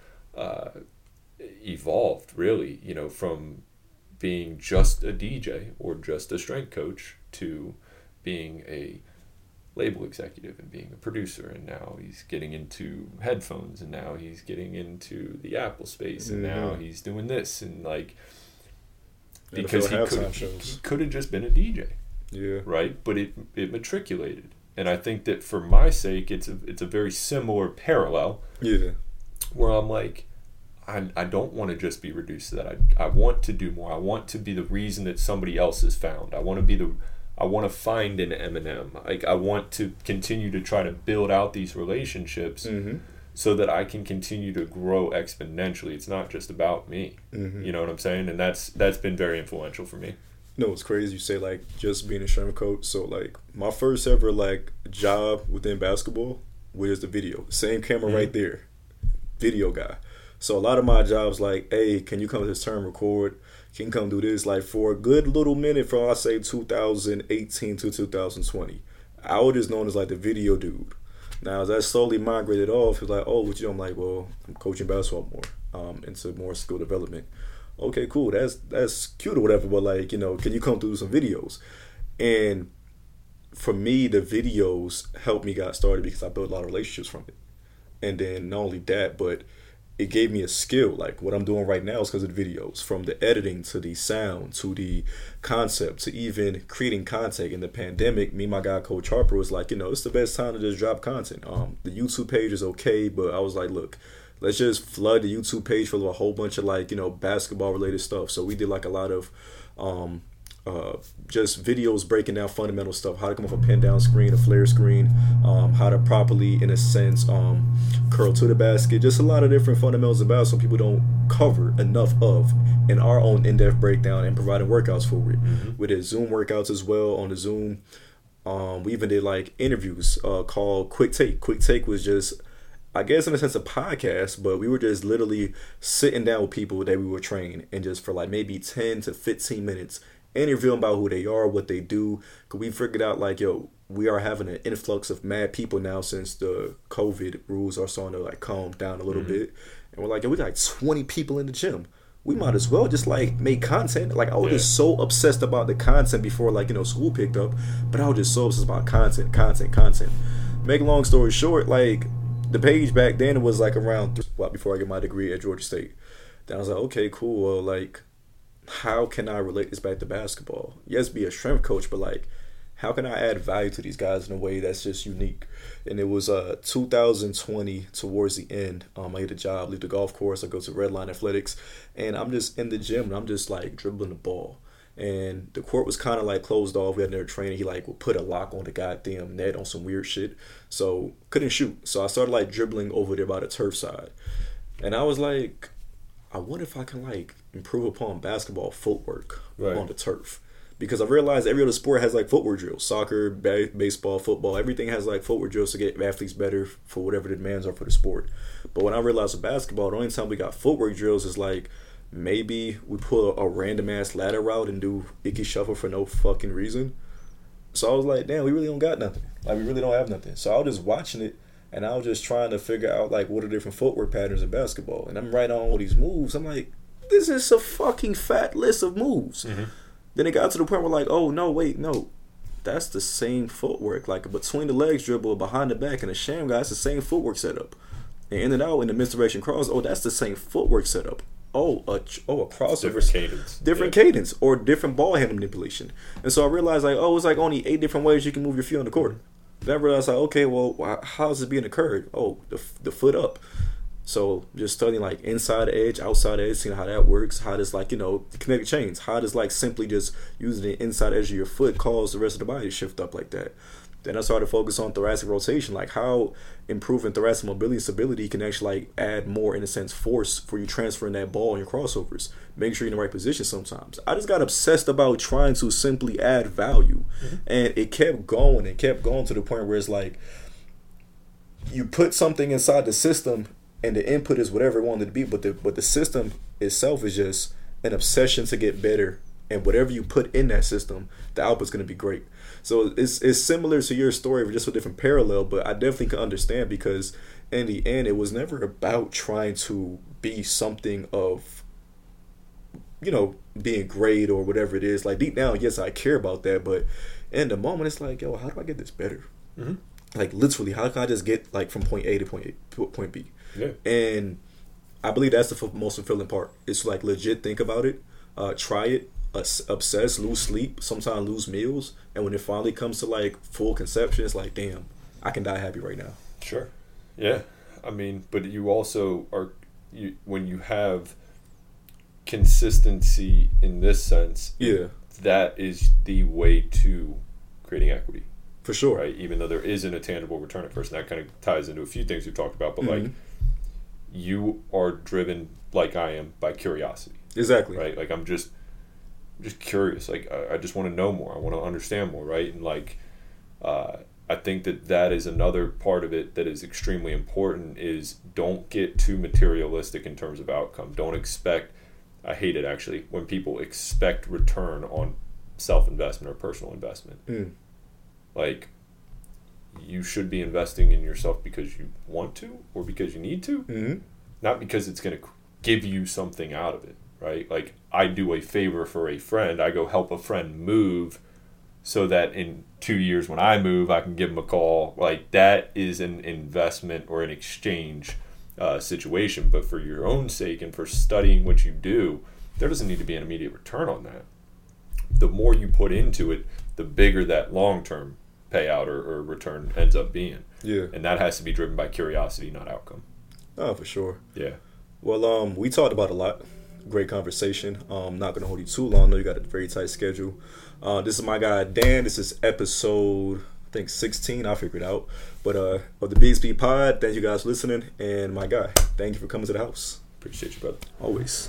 evolved, really, you know, from being just a DJ or just a strength coach to being a label executive and being a producer, and now he's getting into headphones, and now he's getting into the Apple space, and now he's doing this, and like, because he could have just been a DJ, yeah, right? But it matriculated, and I think that for my sake, it's a very similar parallel, yeah, where I'm like, I don't want to just be reduced to that. I want to do more. I want to be the reason that somebody else is found. I want to be the I want to find an M&M. Like, I want to continue to try to build out these relationships so that I can continue to grow exponentially. It's not just about me. Mm-hmm. You know what I'm saying? And that's been very influential for me. No, it's crazy. You say, like, just being a strength coach. So, like, my first ever, like, job within basketball was the video. Same camera right there. Video guy. So, a lot of my jobs, like, hey, can you come to this term, record? Can come do this, like, for a good little minute from, I say, 2018 to 2020. I was just known as, like, the video dude. Now, as that slowly migrated off, it's like, oh, what you doing? I'm like, well, I'm coaching basketball more, into more skill development. Okay, cool. That's cute or whatever, but, like, you know, can you come do some videos? And for me, the videos helped me got started because I built a lot of relationships from it. And then not only that, but it gave me a skill. Like, what I'm doing right now is because of the videos, from the editing to the sound to the concept to even creating content. In the pandemic, me and my guy Coach Harper was like, you know, it's the best time to just drop content. The YouTube page is okay, but I was like, look, let's just flood the YouTube page for a whole bunch of, like, you know, basketball related stuff. So we did, like, a lot of just videos breaking down fundamental stuff, how to come off a pin down screen, a flare screen, how to properly, in a sense, curl to the basket, just a lot of different fundamentals about some people don't cover enough of in our own in-depth breakdown and providing workouts for it. We did Zoom workouts as well on the Zoom. We even did, like, interviews called Quick Take. Quick Take was just, I guess, in a sense, a podcast, but we were just literally sitting down with people that we would train, and just for, like, maybe 10 to 15 minutes interviewing about who they are, what they do. Because we figured out, like, yo, we are having an influx of mad people now since the COVID rules are starting to, like, calm down a little bit. And we're like, yo, we got, like, 20 people in the gym. We might as well just, like, make content. Like, I was just so obsessed about the content before, like, you know, school picked up. But I was just so obsessed about content. Make a long story short, like, the page back then was, like, around before I get my degree at Georgia State. Then I was like, okay, cool. Well, like, how can I relate this back to basketball? Yes, be a strength coach, but, like, how can I add value to these guys in a way that's just unique? And it was 2020 towards the end. I get a job, leave the golf course, I go to Redline Athletics, and I'm just in the gym, and I'm just, like, dribbling the ball. And the court was kind of, like, closed off. We had another trainer. He, like, would put a lock on the goddamn net on some weird shit. So, couldn't shoot. So, I started, like, dribbling over there by the turf side. And I was like, I wonder if I can, like, improve upon basketball footwork on the turf. Because I realized every other sport has, like, footwork drills. Soccer, baseball, football, everything has, like, footwork drills to get athletes better for whatever the demands are for the sport. But when I realized with basketball, the only time we got footwork drills is, like, maybe we pull a random-ass ladder route and do icky shuffle for no fucking reason. So I was like, damn, we really don't got nothing. Like, we really don't have nothing. So I was just watching it, and I was just trying to figure out, like, what are different footwork patterns in basketball. And I'm writing on all these moves. I'm like, this is a fucking fat list of moves. Then it got to the point where, like, oh, no, wait, no. That's the same footwork. Like, between the legs dribble, behind the back, and a sham guy, it's the same footwork setup. And in and out, in the misdirection cross, oh, that's the same footwork setup. Oh, a crossover. Different cadence. Or different ball handling manipulation. And so I realized, like, oh, it's, like, only 8 different ways you can move your feet on the court. Then I realized, like, okay, well, how's it being occurred? Oh, the foot up. So just studying, like, inside edge, outside edge, seeing how that works, how does, like, you know, kinetic chains, how does, like, simply just using the inside edge of your foot cause the rest of the body to shift up like that. Then I started to focus on thoracic rotation, like how improving thoracic mobility and stability can actually like add more, in a sense, force for you transferring that ball in your crossovers. Make sure you're in the right position sometimes. I just got obsessed about trying to simply add value. Mm-hmm. And it kept going to the point where it's like you put something inside the system and the input is whatever it wanted to be, but the system itself is just an obsession to get better. And whatever you put in that system, the output's going to be great. So it's similar to your story, just a different parallel, but I definitely can understand, because in the end, it was never about trying to be something of, you know, being great or whatever it is. Like, deep down, yes, I care about that, but in the moment, it's like, yo, how do I get this better? Mm-hmm. Like, literally, how can I just get, like, from point A to point B? Yeah. And I believe that's the most fulfilling part. It's, like, legit think about it, try it, obsessed, lose sleep, sometimes lose meals, and when it finally comes to like full conception, it's like, damn, I can die happy right now. Sure. Yeah. I mean, but you also are, when you have consistency in this sense, yeah, that is the way to creating equity. For sure. Right? Even though there isn't a tangible return at first, and that kind of ties into a few things we've talked about, but mm-hmm. like you are driven, like I am, by curiosity. Exactly. Right? Like I'm just curious, like I just want to know more, I want to understand more, right? And like I think that is another part of it that is extremely important, is don't get too materialistic in terms of outcome. Don't expect, I hate it actually when people expect return on self-investment or personal investment. Like, you should be investing in yourself because you want to or because you need to, mm-hmm. not because it's going to give you something out of it, right? Like, I do a favor for a friend. I go help a friend move so that in 2 years when I move, I can give them a call. Like, that is an investment or an exchange situation. But for your own sake and for studying what you do, there doesn't need to be an immediate return on that. The more you put into it, the bigger that long-term payout or return ends up being. Yeah. And that has to be driven by curiosity, not outcome. Oh, for sure. Yeah. Well, we talked about a lot. Great conversation. Not gonna hold you too long. I know you got a very tight schedule. This is my guy Dan. This is episode, I think, 16. I'll figure it out. But of the BXP Pod, thank you guys for listening. And my guy, thank you for coming to the house. Appreciate you, brother. Always.